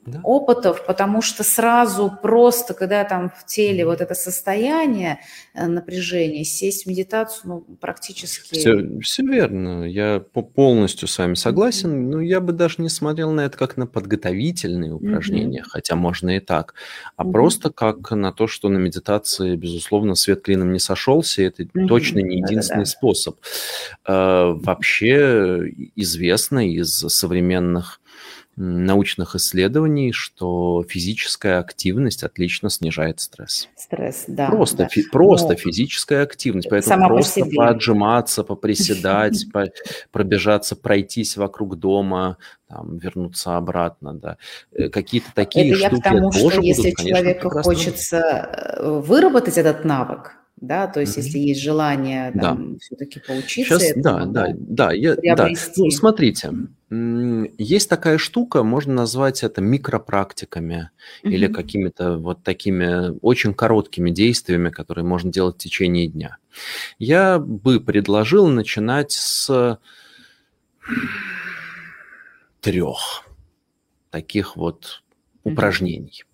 Да. опытов, потому что сразу просто, когда там в теле вот это состояние напряжения, сесть в медитацию, ну, практически... Все, все верно, я полностью с вами согласен, mm-hmm. но я бы даже не смотрел на это как на подготовительные упражнения, mm-hmm. хотя можно и так, а mm-hmm. просто как на то, что на медитации, безусловно, свет клином не сошелся, и это mm-hmm. точно не единственный mm-hmm. способ. Mm-hmm. Вообще известно из современных научных исследований, что физическая активность отлично снижает стресс. Стресс, да. Просто, да. Фи- просто Но... физическая активность. Поэтому сама просто по поотжиматься, поприседать, пробежаться, пройтись вокруг дома, вернуться обратно. Да. Какие-то такие штуки тоже будут, конечно, прекрасно. Это я к тому, что если человеку хочется выработать этот навык, да, то есть, mm-hmm. если есть желание там, да. все-таки поучиться. Сейчас, это, да, да, да, я, да. Ну, смотрите, есть такая штука, можно назвать это микропрактиками mm-hmm. или какими-то вот такими очень короткими действиями, которые можно делать в течение дня. Я бы предложил начинать с трех таких вот mm-hmm. упражнений,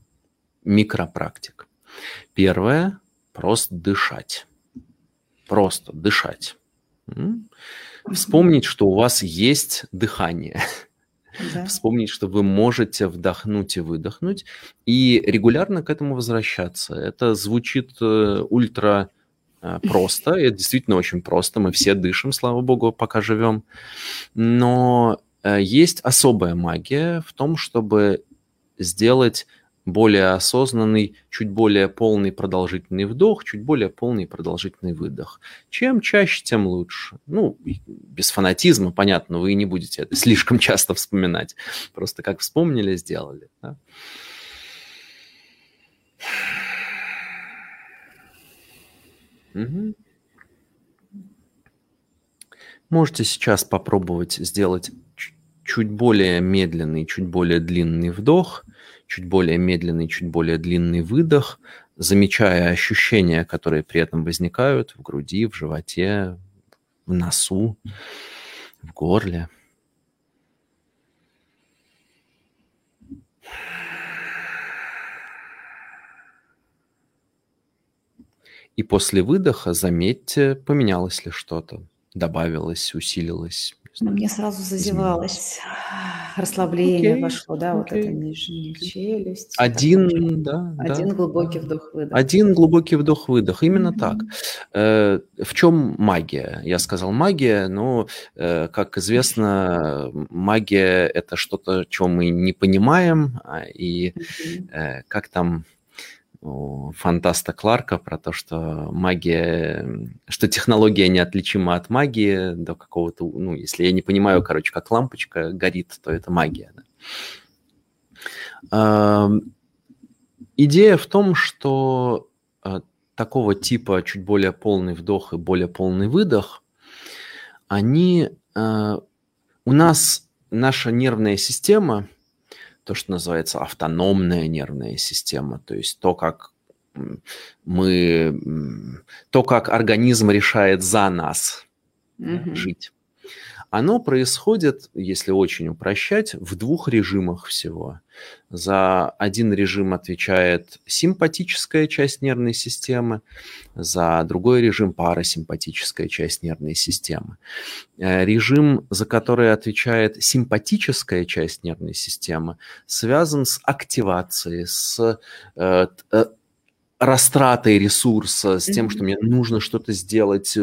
микропрактик. Первое. Просто дышать. Просто дышать. Вспомнить, что у вас есть дыхание. Да. Вспомнить, что вы можете вдохнуть и выдохнуть. И регулярно к этому возвращаться. Это звучит ультра просто. Это действительно очень просто. Мы все дышим, слава богу, пока живем. Но есть особая магия в том, чтобы сделать более осознанный, чуть более полный продолжительный вдох, чуть более полный продолжительный выдох. Чем чаще, тем лучше. Ну, без фанатизма, понятно, вы и не будете это слишком часто вспоминать. Просто как вспомнили, сделали. Да? Угу. Можете сейчас попробовать сделать чуть более медленный, чуть более длинный вдох, чуть более медленный, чуть более длинный выдох, замечая ощущения, которые при этом возникают в груди, в животе, в носу, в горле. И после выдоха заметьте, поменялось ли что-то, добавилось, усилилось. Но мне сразу зазевалось, расслабление окей, вошло, да, окей. вот эта нижняя челюсть. Один, так, да, один да, глубокий вдох-выдох. Один глубокий вдох-выдох, именно mm-hmm. так. Э, в чем магия? Я сказал магия, но, э, как известно, магия – это что-то, чего мы не понимаем, и mm-hmm. э, как там… фантаста Кларка про то, что магия, что технология неотличима от магии до какого-то, ну, если я не понимаю, короче, как лампочка горит, то это магия. Да. Идея в том, что такого типа чуть более полный вдох и более полный выдох, они у нас, наша нервная система, то, что называется автономная нервная система, то есть то, как мы, то, как организм решает за нас mm-hmm. жить. Оно происходит, если очень упрощать, в двух режимах всего. За один режим отвечает симпатическая часть нервной системы, за другой режим парасимпатическая часть нервной системы. Режим, за который отвечает симпатическая часть нервной системы, связан с активацией, с э, э, растратой ресурса, с тем, что мне нужно что-то сделать,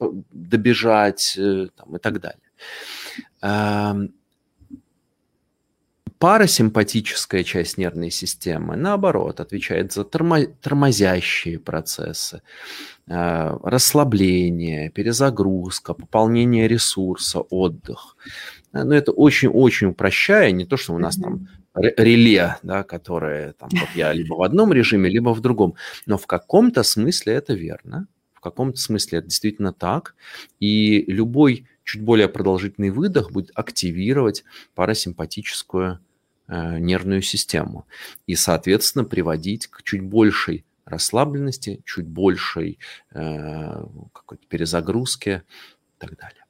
добежать там, и так далее. Парасимпатическая часть нервной системы, наоборот, отвечает за тормо- тормозящие процессы, расслабление, перезагрузка, пополнение ресурса, отдых. Но это очень-очень упрощая, не то, что у нас там реле, да, которое там, вот я либо в одном режиме, либо в другом. Но в каком-то смысле это верно. В каком-то смысле это действительно так, и любой чуть более продолжительный выдох будет активировать парасимпатическую э, нервную систему и, соответственно, приводить к чуть большей расслабленности, чуть большей э, какой-то перезагрузке и так далее.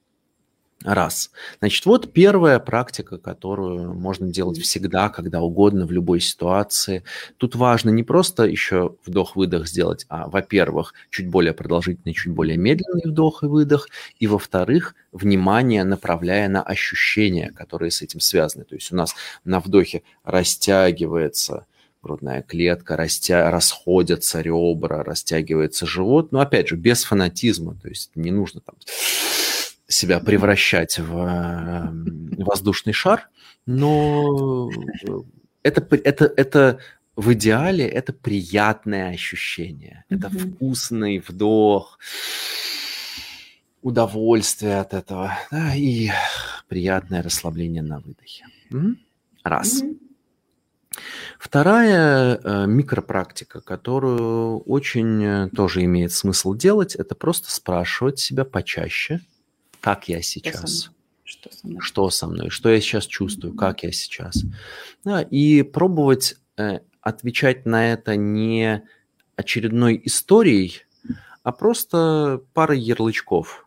Раз. Значит, вот первая практика, которую можно делать всегда, когда угодно, в любой ситуации. Тут важно не просто еще вдох-выдох сделать, а, во-первых, чуть более продолжительный, чуть более медленный вдох и выдох, и, во-вторых, внимание направляя на ощущения, которые с этим связаны. То есть у нас на вдохе растягивается грудная клетка, растя... расходятся ребра, растягивается живот. Но, опять же, без фанатизма, то есть не нужно там себя превращать в воздушный шар, но это, это, это в идеале это приятное ощущение. Mm-hmm. Это вкусный вдох, удовольствие от этого, да, и приятное расслабление на выдохе. Раз. Mm-hmm. Вторая микропрактика, которую очень тоже имеет смысл делать, это просто спрашивать себя почаще, как я сейчас, что со мной, что, со мной, что я сейчас чувствую, как я сейчас. Да, и пробовать отвечать на это не очередной историей, а просто парой ярлычков.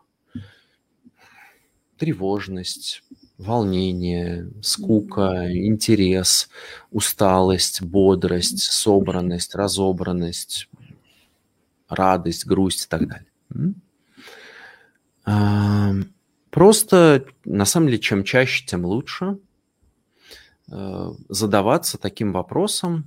Тревожность, волнение, скука, интерес, усталость, бодрость, собранность, разобранность, радость, грусть и так далее. Просто, на самом деле, чем чаще, тем лучше задаваться таким вопросом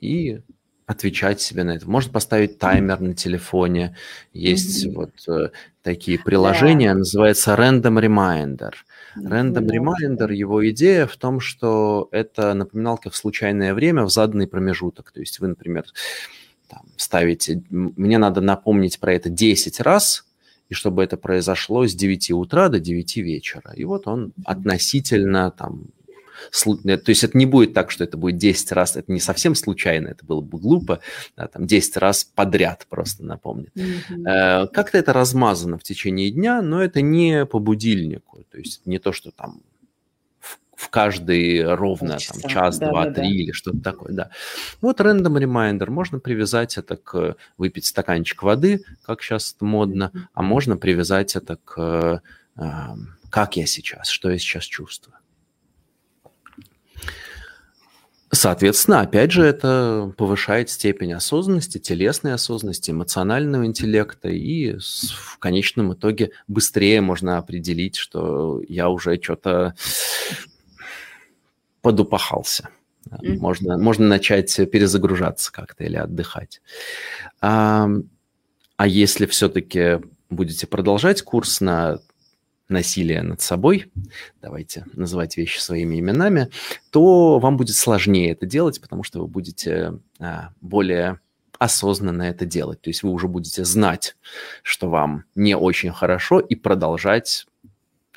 и отвечать себе на это. Можно поставить таймер на телефоне. Есть mm-hmm. вот э, такие приложения, yeah. называется Random Reminder. Random mm-hmm. Reminder, его идея в том, что это напоминалка в случайное время, в заданный промежуток. То есть вы, например, там, ставите, мне надо напомнить про это десять раз, и чтобы это произошло с девяти утра до девяти вечера. И вот он mm-hmm. относительно там... То есть это не будет так, что это будет десять раз, это не совсем случайно, это было бы глупо, да, там десять раз подряд просто напомнит. Mm-hmm. Как-то это размазано в течение дня, но это не по будильнику, то есть не то, что там в, в каждый ровно там, час, да, два, да, три да. или что-то такое. Да. Вот random reminder, можно привязать это к выпить стаканчик воды, как сейчас модно, mm-hmm. а можно привязать это к как я сейчас, что я сейчас чувствую. Соответственно, опять же, это повышает степень осознанности, телесной осознанности, эмоционального интеллекта, и в конечном итоге быстрее можно определить, что я уже что-то подупахался. Можно, можно начать перезагружаться как-то или отдыхать. А, а если все-таки будете продолжать курс на... насилие над собой, давайте называть вещи своими именами, то вам будет сложнее это делать, потому что вы будете более осознанно это делать. То есть вы уже будете знать, что вам не очень хорошо, и продолжать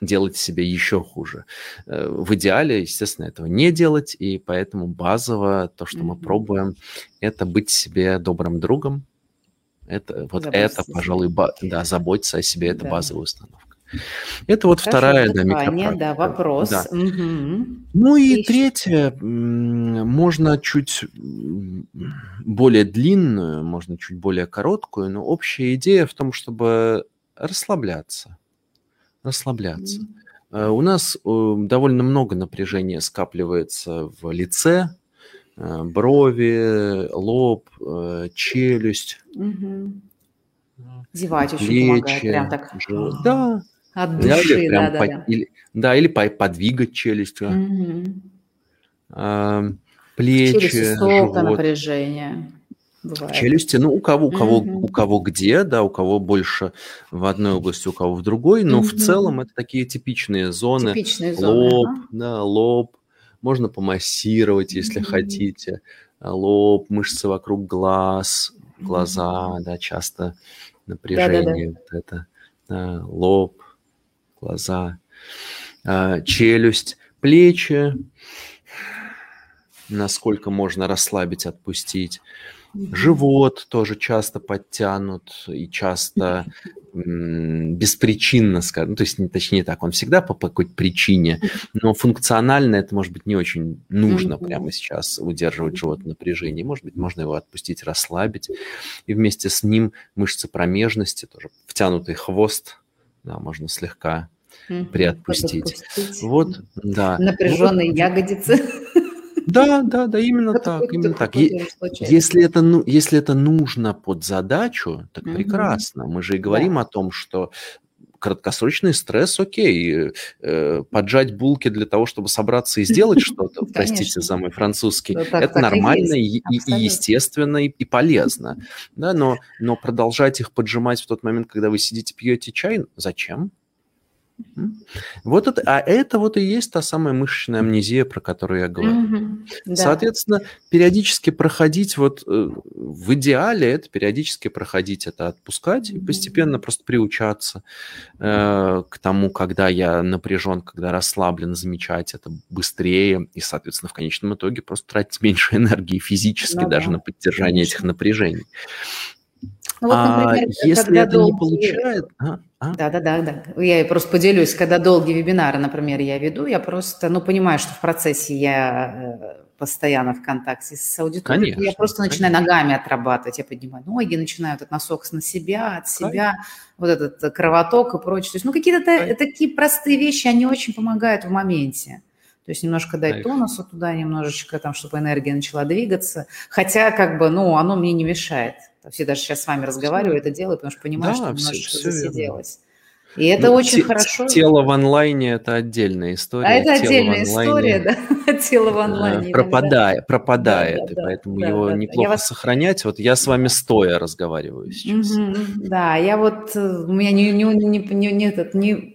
делать себе еще хуже. В идеале, естественно, этого не делать, и поэтому базово то, что mm-hmm. мы пробуем, это быть себе добрым другом. Это, вот это, пожалуй, ба- да, заботиться о себе, это да. базовая установка. Это вот Хорошо, вторая да, микропрактика. Да, вопрос. Да. Угу. Ну и, и третья, еще. можно чуть более длинную, можно чуть более короткую, но общая идея в том, чтобы расслабляться. Расслабляться. Mm-hmm. У нас довольно много напряжения скапливается в лице, брови, лоб, челюсть. Mm-hmm. Зевать очень помогает. Прям так... Живот. Да. От души, или да, да, по... да. Или... да, или подвигать челюстью, угу. а, плечи, челюсти, столько напряжения бывает. Челюсти, ну, у кого, у кого, угу. у кого где, да, у кого больше в одной области, у кого в другой, но угу. в целом это такие типичные зоны. Типичные зоны. Лоб, а? да, лоб, можно помассировать, если угу. хотите, лоб, мышцы вокруг глаз, глаза, да, часто напряжение, да, да, да. вот это, да, лоб, глаза, э, челюсть, плечи, насколько можно расслабить, отпустить. Живот тоже часто подтянут и часто м- беспричинно, скажем, ну, то есть, точнее так, он всегда по какой-то причине, но функционально это, может быть, не очень нужно прямо сейчас удерживать живот в напряжении. Может быть, можно его отпустить, расслабить. И вместе с ним мышцы промежности, тоже втянутый хвост, да, можно слегка приотпустить. Вот, да. Напряженные вот. Ягодицы. Да, да, да, именно вот так, именно так. Е- если, это, ну, если это нужно под задачу, так mm-hmm. прекрасно. Мы же и говорим да. о том, что краткосрочный стресс, окей, э, поджать булки для того, чтобы собраться и сделать что-то, простите за мой французский, это нормально и естественно, и полезно. Но продолжать их поджимать в тот момент, когда вы сидите, пьете чай, зачем? Вот это, а это вот и есть та самая мышечная амнезия, про которую я говорю. Mm-hmm, да. Соответственно, периодически проходить, вот в идеале это периодически проходить, это отпускать и постепенно просто приучаться э, к тому, когда я напряжен, когда расслаблен, замечать это быстрее и, соответственно, в конечном итоге просто тратить меньше энергии физически mm-hmm. даже на поддержание mm-hmm. этих напряжений. Ну, вот, например, а если это долгие... не получает... Да-да-да, а? Я просто поделюсь, когда долгие вебинары, например, я веду, я просто, ну, понимаю, что в процессе я постоянно в контакте с аудиторией, конечно, я просто конечно. начинаю ногами отрабатывать, я поднимаю ноги, начинаю этот носок на себя, от себя, конечно. вот этот кровоток и прочее. То есть, ну, какие-то такие простые вещи, они очень помогают в моменте. То есть немножко дать тонусу туда, немножечко там, чтобы энергия начала двигаться. Хотя, как бы, ну, оно мне не мешает. Все даже сейчас с вами разговариваю, это делаю, потому что понимаю, да, что немножечко засиделось. И это ну, очень те, хорошо. Тело в онлайне – это отдельная история. А это тело отдельная история, да. Тело в онлайне. Пропадает, пропадает, да, да, и да, поэтому да, его да, неплохо вас... сохранять. Вот я с вами стоя разговариваю сейчас. Mm-hmm, да, я вот, у меня не, не, не, не, не, этот, не,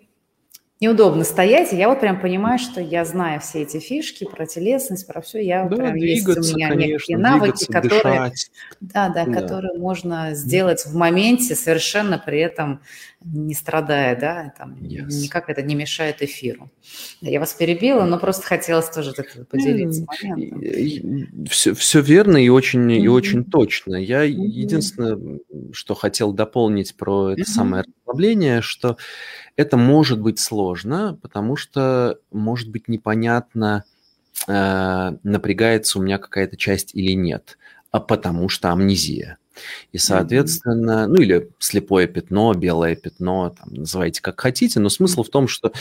неудобно стоять, и я вот прям понимаю, что я знаю все эти фишки про телесность, про все, я да, прям есть у меня конечно, некие навыки, которые, да, да, да. которые можно сделать в моменте, совершенно при этом не страдая, да, там, yes. никак это не мешает эфиру. Я вас перебила, но просто хотелось тоже поделиться моментом. Все, все верно и очень, mm-hmm. и очень точно. Я mm-hmm. единственное, что хотел дополнить про это mm-hmm. самое расслабление, что это может быть сложно, потому что может быть непонятно, э, напрягается у меня какая-то часть или нет, а потому что амнезия. И, соответственно, mm-hmm. ну или слепое пятно, белое пятно, там, называйте как хотите, но смысл в том, что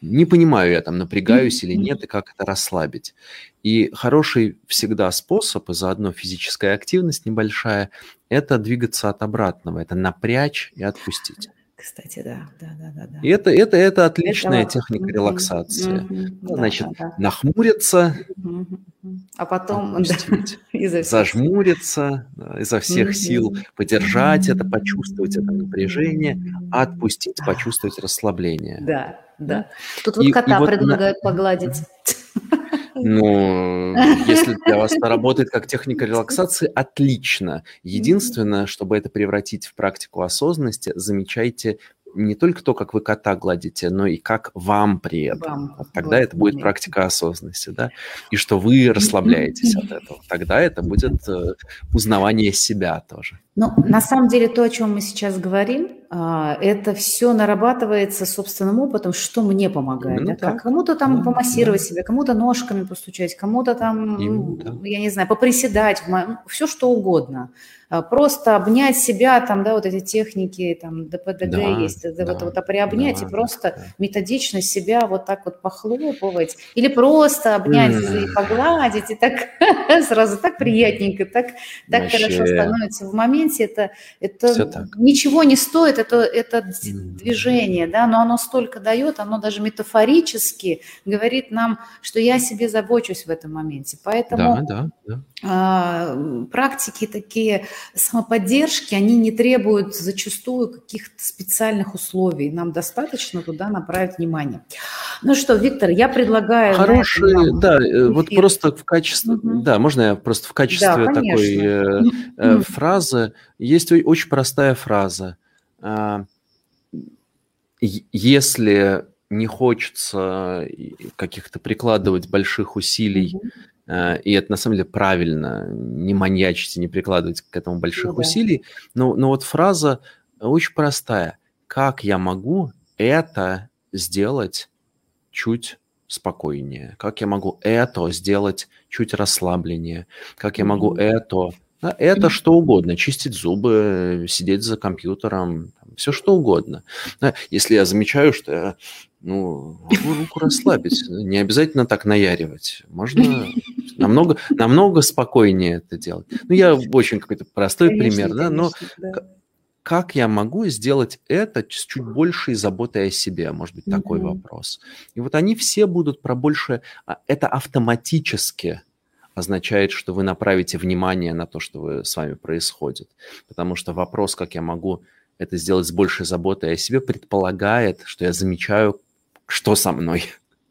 не понимаю, я там напрягаюсь mm-hmm. или нет, и как это расслабить. И хороший всегда способ, и заодно физическая активность небольшая, это двигаться от обратного, это напрячь и отпустить. Кстати, да, да, да, да, да. И это, это, это отличная это... техника mm-hmm. релаксации. Mm-hmm. Да, Значит, да, да. нахмуриться, mm-hmm. а потом да. зажмуриться, изо всех mm-hmm. сил подержать mm-hmm. это, почувствовать это напряжение, mm-hmm. а отпустить, почувствовать расслабление. Да, да. Тут вот и, кота и вот предлагают на... погладить. Ну, если для вас это работает как техника релаксации, отлично. Единственное, чтобы это превратить в практику осознанности, замечайте не только то, как вы кота гладите, но и как вам при этом. Вот тогда вот. это будет практика осознанности, да? И что вы расслабляетесь от этого. Тогда это будет узнавание себя тоже. Ну, на самом деле, то, о чем мы сейчас говорим, это все нарабатывается собственным опытом, что мне помогает. Да? Как? Кому-то там да, помассировать да. себя, кому-то ножками постучать, кому-то там, Им, да. я не знаю, поприседать, все что угодно. Просто обнять себя, там, да, вот эти техники, там, ДПДГ да, есть, да, да, вот, вот, а приобнять да, и просто да. методично себя вот так вот похлопывать. Или просто обнять mm. и погладить, и так сразу так приятненько, так, так хорошо становится в моменте. Это, это ничего не стоит, это, это движение, да, но оно столько дает, оно даже метафорически говорит нам, что я о себе забочусь в этом моменте. Поэтому да, да, да. практики такие самоподдержки, они не требуют зачастую каких-то специальных условий. Нам достаточно туда направить внимание. Ну что, Виктор, я предлагаю... Хороший, да, эфир. Вот просто в качестве... Угу. Да, можно я просто в качестве да, такой э, э, фразы... Есть очень простая фраза. Если не хочется каких-то прикладывать больших усилий, mm-hmm. и это на самом деле правильно, не маньячить и не прикладывать к этому больших mm-hmm. усилий, но, но вот фраза очень простая. Как я могу это сделать чуть спокойнее? Как я могу это сделать чуть расслабленнее? Как я могу это... Это что угодно, чистить зубы, сидеть за компьютером, все что угодно. Если я замечаю, что я ну, могу руку расслабить, не обязательно так наяривать. Можно намного, намного спокойнее это делать. Ну, я очень какой-то простой конечно, пример, да, конечно, но да. как я могу сделать это с чуть большей заботой о себе, может быть, такой угу. вопрос. И вот они все будут про большее, это автоматически означает, что вы направите внимание на то, что с вами происходит. Потому что вопрос, как я могу это сделать с большей заботой о себе, предполагает, что я замечаю, что со мной,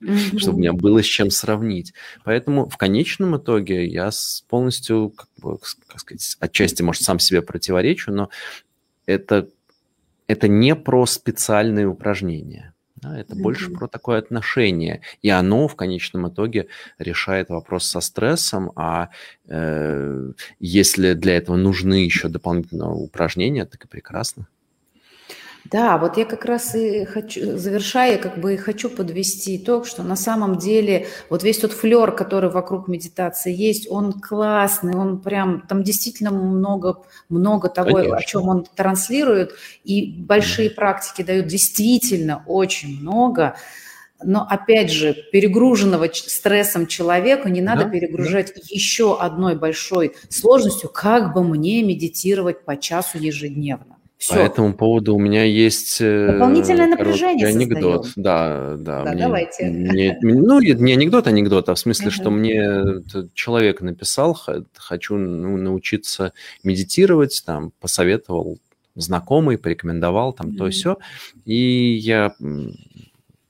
mm-hmm. чтобы у меня было с чем сравнить. Поэтому в конечном итоге я полностью, как бы, как сказать, отчасти, может, сам себе противоречу, но это, это не про специальные упражнения. Да, это mm-hmm. больше про такое отношение. И оно в конечном итоге решает вопрос со стрессом. А э, если для этого нужны еще дополнительные упражнения, так и прекрасно. Да, вот я как раз и хочу, завершая, как бы и хочу подвести итог, что на самом деле вот весь тот флер, который вокруг медитации есть, он классный, он прям, там действительно много, много того, Конечно. О чем он транслирует, и большие практики дают действительно очень много. Но, опять же, перегруженного стрессом человеку не надо да, перегружать да. еще одной большой сложностью, как бы мне медитировать по часу ежедневно. Все. По этому поводу у меня есть дополнительное напряжение анекдот. Создаем. Да, да. Да, мне, давайте. Мне, ну, не анекдот, анекдот, а в смысле, uh-huh. что мне человек написал, хочу ну, научиться медитировать, там, посоветовал знакомый, порекомендовал, там, uh-huh. то и сё. И я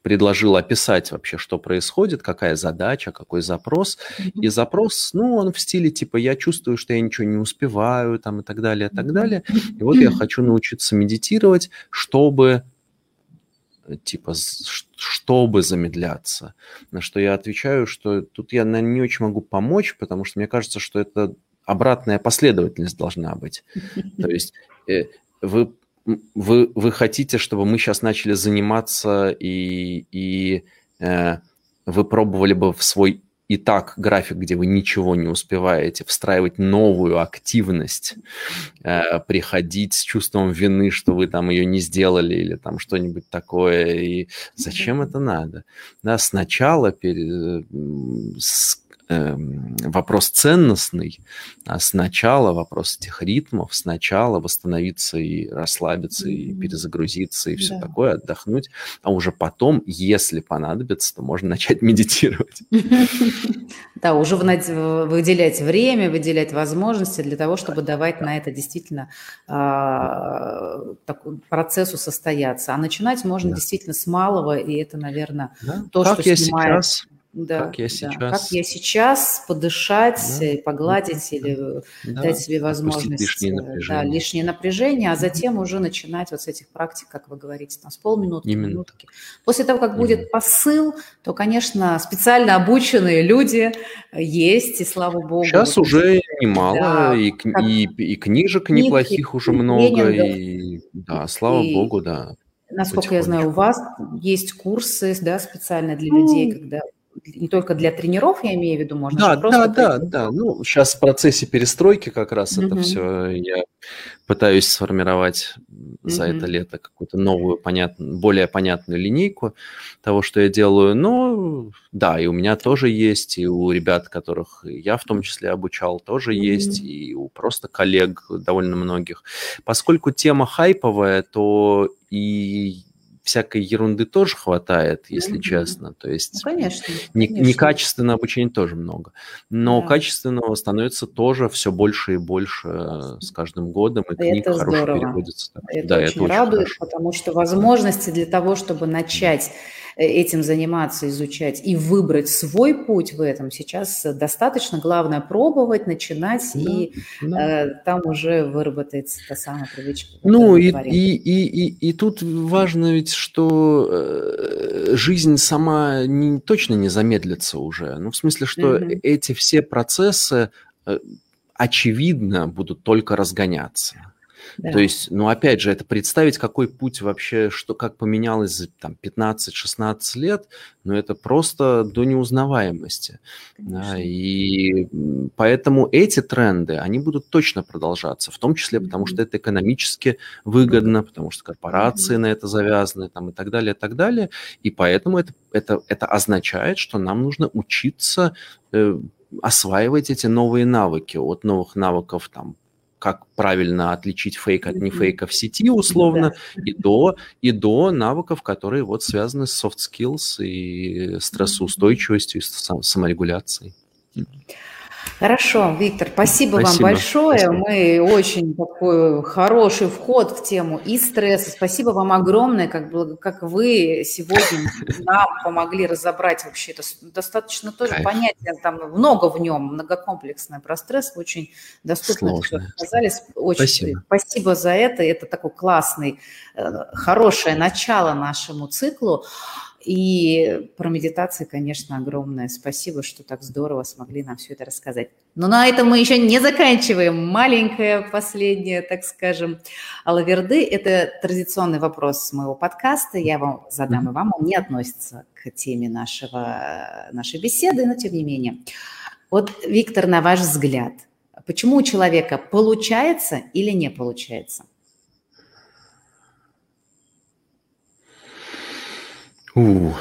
предложил описать вообще, что происходит, какая задача, какой запрос. Uh-huh. И запрос, ну, он в стиле, типа, я чувствую, что я ничего не успеваю, там, и так далее, и так далее. И вот я хочу научиться медитировать, чтобы, типа, чтобы замедляться. На что я отвечаю, что тут я, наверное, не очень могу помочь, потому что мне кажется, что это обратная последовательность должна быть. То есть вы... Вы, вы хотите, чтобы мы сейчас начали заниматься, и, и э, вы пробовали бы в свой и так график, где вы ничего не успеваете, встраивать новую активность, э, приходить с чувством вины, что вы там ее не сделали или там что-нибудь такое. И зачем это надо? Да, сначала... Пере... С... вопрос ценностный, а сначала вопрос этих ритмов, сначала восстановиться и расслабиться, и перезагрузиться, и все да. такое, отдохнуть, а уже потом, если понадобится, то можно начать медитировать. Да, уже выделять время, выделять возможности для того, чтобы давать на это действительно процессу состояться. А начинать можно действительно с малого, и это, наверное, то, что снимает... Да, как, я да. как я сейчас, подышать, да. погладить да. или да. дать себе возможность лишнее напряжение. Да, лишнее напряжение, а затем уже начинать вот с этих практик, как вы говорите, там, с полминутки, Именно. Минутки. После того, как Именно. Будет посыл, то, конечно, специально обученные люди есть, и слава богу. Сейчас вот, уже немало, да, и, и, и книжек книг, неплохих и, уже и много, и, да, слава и... богу, да. Насколько я знаю, у вас есть курсы, да, специально для ну... людей, когда... Не только для тренеров, я имею в виду, можно да, же просто... Да, да, да, да. Ну, сейчас в процессе перестройки как раз mm-hmm. это все. Я пытаюсь сформировать mm-hmm. за это лето какую-то новую, понятную, более понятную линейку того, что я делаю. Но да, и у меня тоже есть, и у ребят, которых я в том числе обучал, тоже mm-hmm. есть, и у просто коллег довольно многих. Поскольку тема хайповая, то и... всякой ерунды тоже хватает, если mm-hmm. честно. То есть ну, конечно, не, конечно. Некачественного обучения тоже много. Но да. качественного становится тоже все больше и больше с каждым годом. И книг хорошо переводится. Это, да, это очень радует, хорошо. Потому что возможности для того, чтобы начать этим заниматься, изучать и выбрать свой путь в этом сейчас достаточно. Главное пробовать, начинать, да, и да. Э, там уже выработается та самая привычка. Ну и, и, и, и, и тут важно ведь, что э, жизнь сама не, точно не замедлится уже. Ну в смысле, что mm-hmm. эти все процессы э, очевидно будут только разгоняться. Да. То есть, ну, опять же, это представить, какой путь вообще, что, как поменялось за там, пятнадцать-шестнадцать лет, ну, это просто до неузнаваемости. Да, и поэтому эти тренды, они будут точно продолжаться, в том числе, потому что это экономически выгодно, потому что корпорации mm-hmm. на это завязаны, там, и так далее, и так далее. И поэтому это, это, это означает, что нам нужно учиться э, осваивать эти новые навыки, от новых навыков, там, как правильно отличить фейк от нефейка в сети, условно, да. и, до, и до навыков, которые вот связаны с soft skills и стрессоустойчивостью, и саморегуляцией. Хорошо, Виктор, спасибо, спасибо вам большое. Спасибо. Мы очень такой хороший вход в тему и стресса. Спасибо вам огромное, как, как вы сегодня нам помогли разобрать вообще это. Достаточно тоже Кайф. понятие, там много в нем, многокомплексное про стресс, очень доступно. Сложное. Оказались. Очень спасибо. спасибо за это. Это такой классный, хорошее начало нашему циклу. И про медитации, конечно, огромное спасибо, что так здорово смогли нам все это рассказать. Но на этом мы еще не заканчиваем. Маленькая, последняя, так скажем, алаверды. Это традиционный вопрос моего подкаста. Я вам задам, и вам он не относится к теме нашего, нашей беседы, но тем не менее. Вот, Виктор, на ваш взгляд, почему у человека получается или не получается? Ну,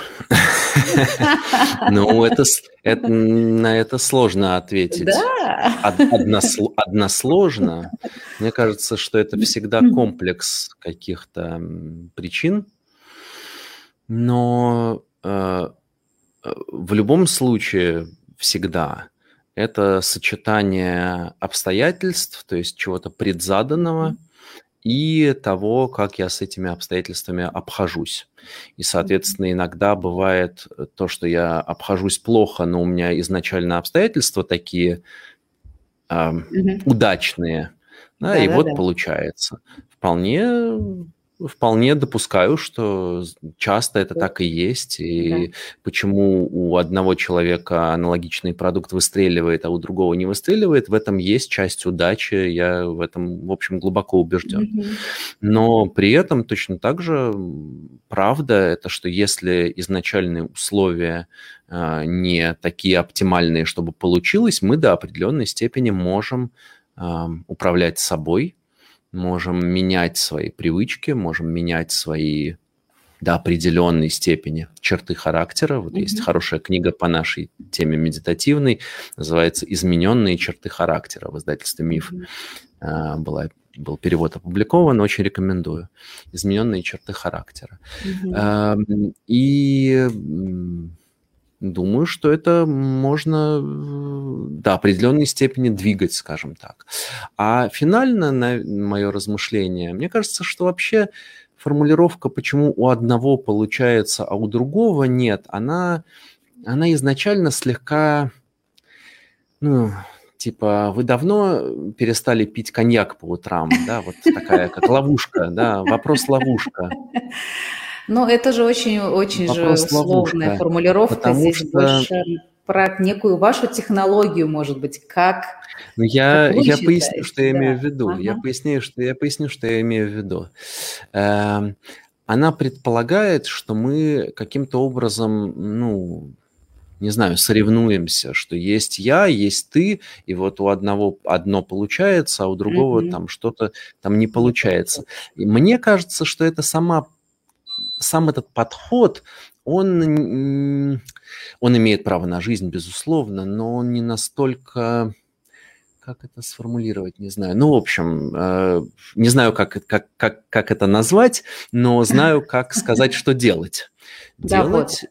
это, это, на это сложно ответить. Да. Односло, односложно. Мне кажется, что это всегда комплекс каких-то причин. Но э, в любом случае всегда это сочетание обстоятельств, то есть чего-то предзаданного, и того, как я с этими обстоятельствами обхожусь. И, соответственно, иногда бывает то, что я обхожусь плохо, но у меня изначально обстоятельства такие э, mm-hmm. удачные, да, да, и да, вот да. получается. Вполне, вполне допускаю, что часто это да. так и есть, и да. почему у одного человека аналогичный продукт выстреливает, а у другого не выстреливает, в этом есть часть удачи, я в этом, в общем, глубоко убежден. Mm-hmm. Но при этом точно так же правда это, что если изначальные условия э, не такие оптимальные, чтобы получилось, мы до определенной степени можем э, управлять собой, можем менять свои привычки, можем менять свои до определенной степени черты характера. Вот mm-hmm. есть хорошая книга по нашей теме медитативной, называется «Измененные черты характера» в издательстве «Миф». Mm-hmm. Была, был перевод опубликован, очень рекомендую. «Измененные черты характера». Mm-hmm. И думаю, что это можно до определенной степени двигать, скажем так. А финально, на мое размышление, мне кажется, что вообще формулировка, почему у одного получается, а у другого нет, она, она изначально слегка, ну, типа, вы давно перестали пить коньяк по утрам, да, вот такая как ловушка, да, вопрос-ловушка. Но это же очень-очень же условная ловушка, формулировка, здесь что... больше про некую вашу технологию, может быть, как... Ну, я, как я поясню, что я да. имею в виду. Ага. Я, поясню, что, я поясню, что я имею в виду. Э, она предполагает, что мы каким-то образом, ну, не знаю, соревнуемся, что есть я, есть ты, и вот у одного одно получается, а у другого mm-hmm. там что-то там не получается. И мне кажется, что это сама... Сам этот подход, он, он имеет право на жизнь, безусловно, но он не настолько... Как это сформулировать, не знаю. Ну, в общем, не знаю, как, как, как, как это назвать, но знаю, как сказать, что делать. Делать...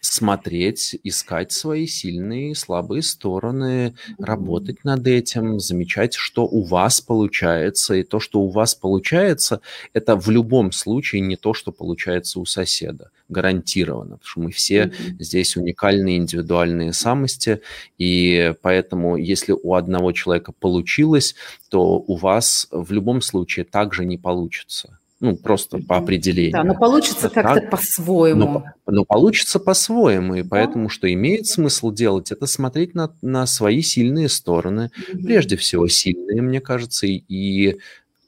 смотреть, искать свои сильные и слабые стороны, работать над этим, замечать, что у вас получается. И то, что у вас получается, это в любом случае не то, что получается у соседа. Гарантированно, потому что мы все mm-hmm. здесь уникальные индивидуальные самости, и поэтому если у одного человека получилось, то у вас в любом случае также не получится. Ну, просто по определению. Да, но получится так, как-то по-своему. Но, но получится по-своему, и да. поэтому, что имеет смысл делать, это смотреть на, на свои сильные стороны. Mm-hmm. Прежде всего, сильные, мне кажется, и, и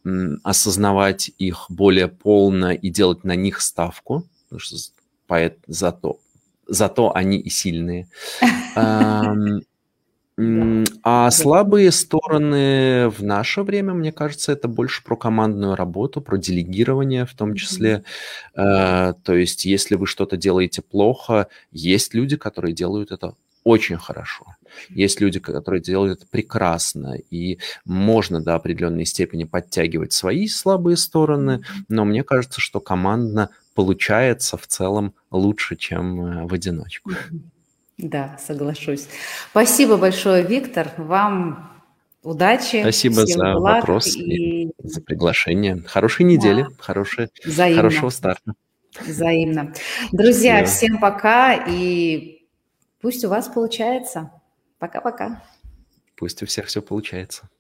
м, осознавать их более полно и делать на них ставку, потому что поэт, зато, зато они и сильные. А слабые стороны в наше время, мне кажется, это больше про командную работу, про делегирование в том числе. Mm-hmm. То есть если вы что-то делаете плохо, есть люди, которые делают это очень хорошо. Есть люди, которые делают это прекрасно. И можно до определенной степени подтягивать свои слабые стороны, но мне кажется, что командно получается в целом лучше, чем в одиночку. Да, соглашусь. Спасибо большое, Виктор. Вам удачи. Спасибо за вопрос и... и за приглашение. Хорошей недели, да. Хорошие, хорошего старта. Взаимно. Друзья, да. Всем пока и пусть у вас получается. Пока-пока. Пусть у всех все получается.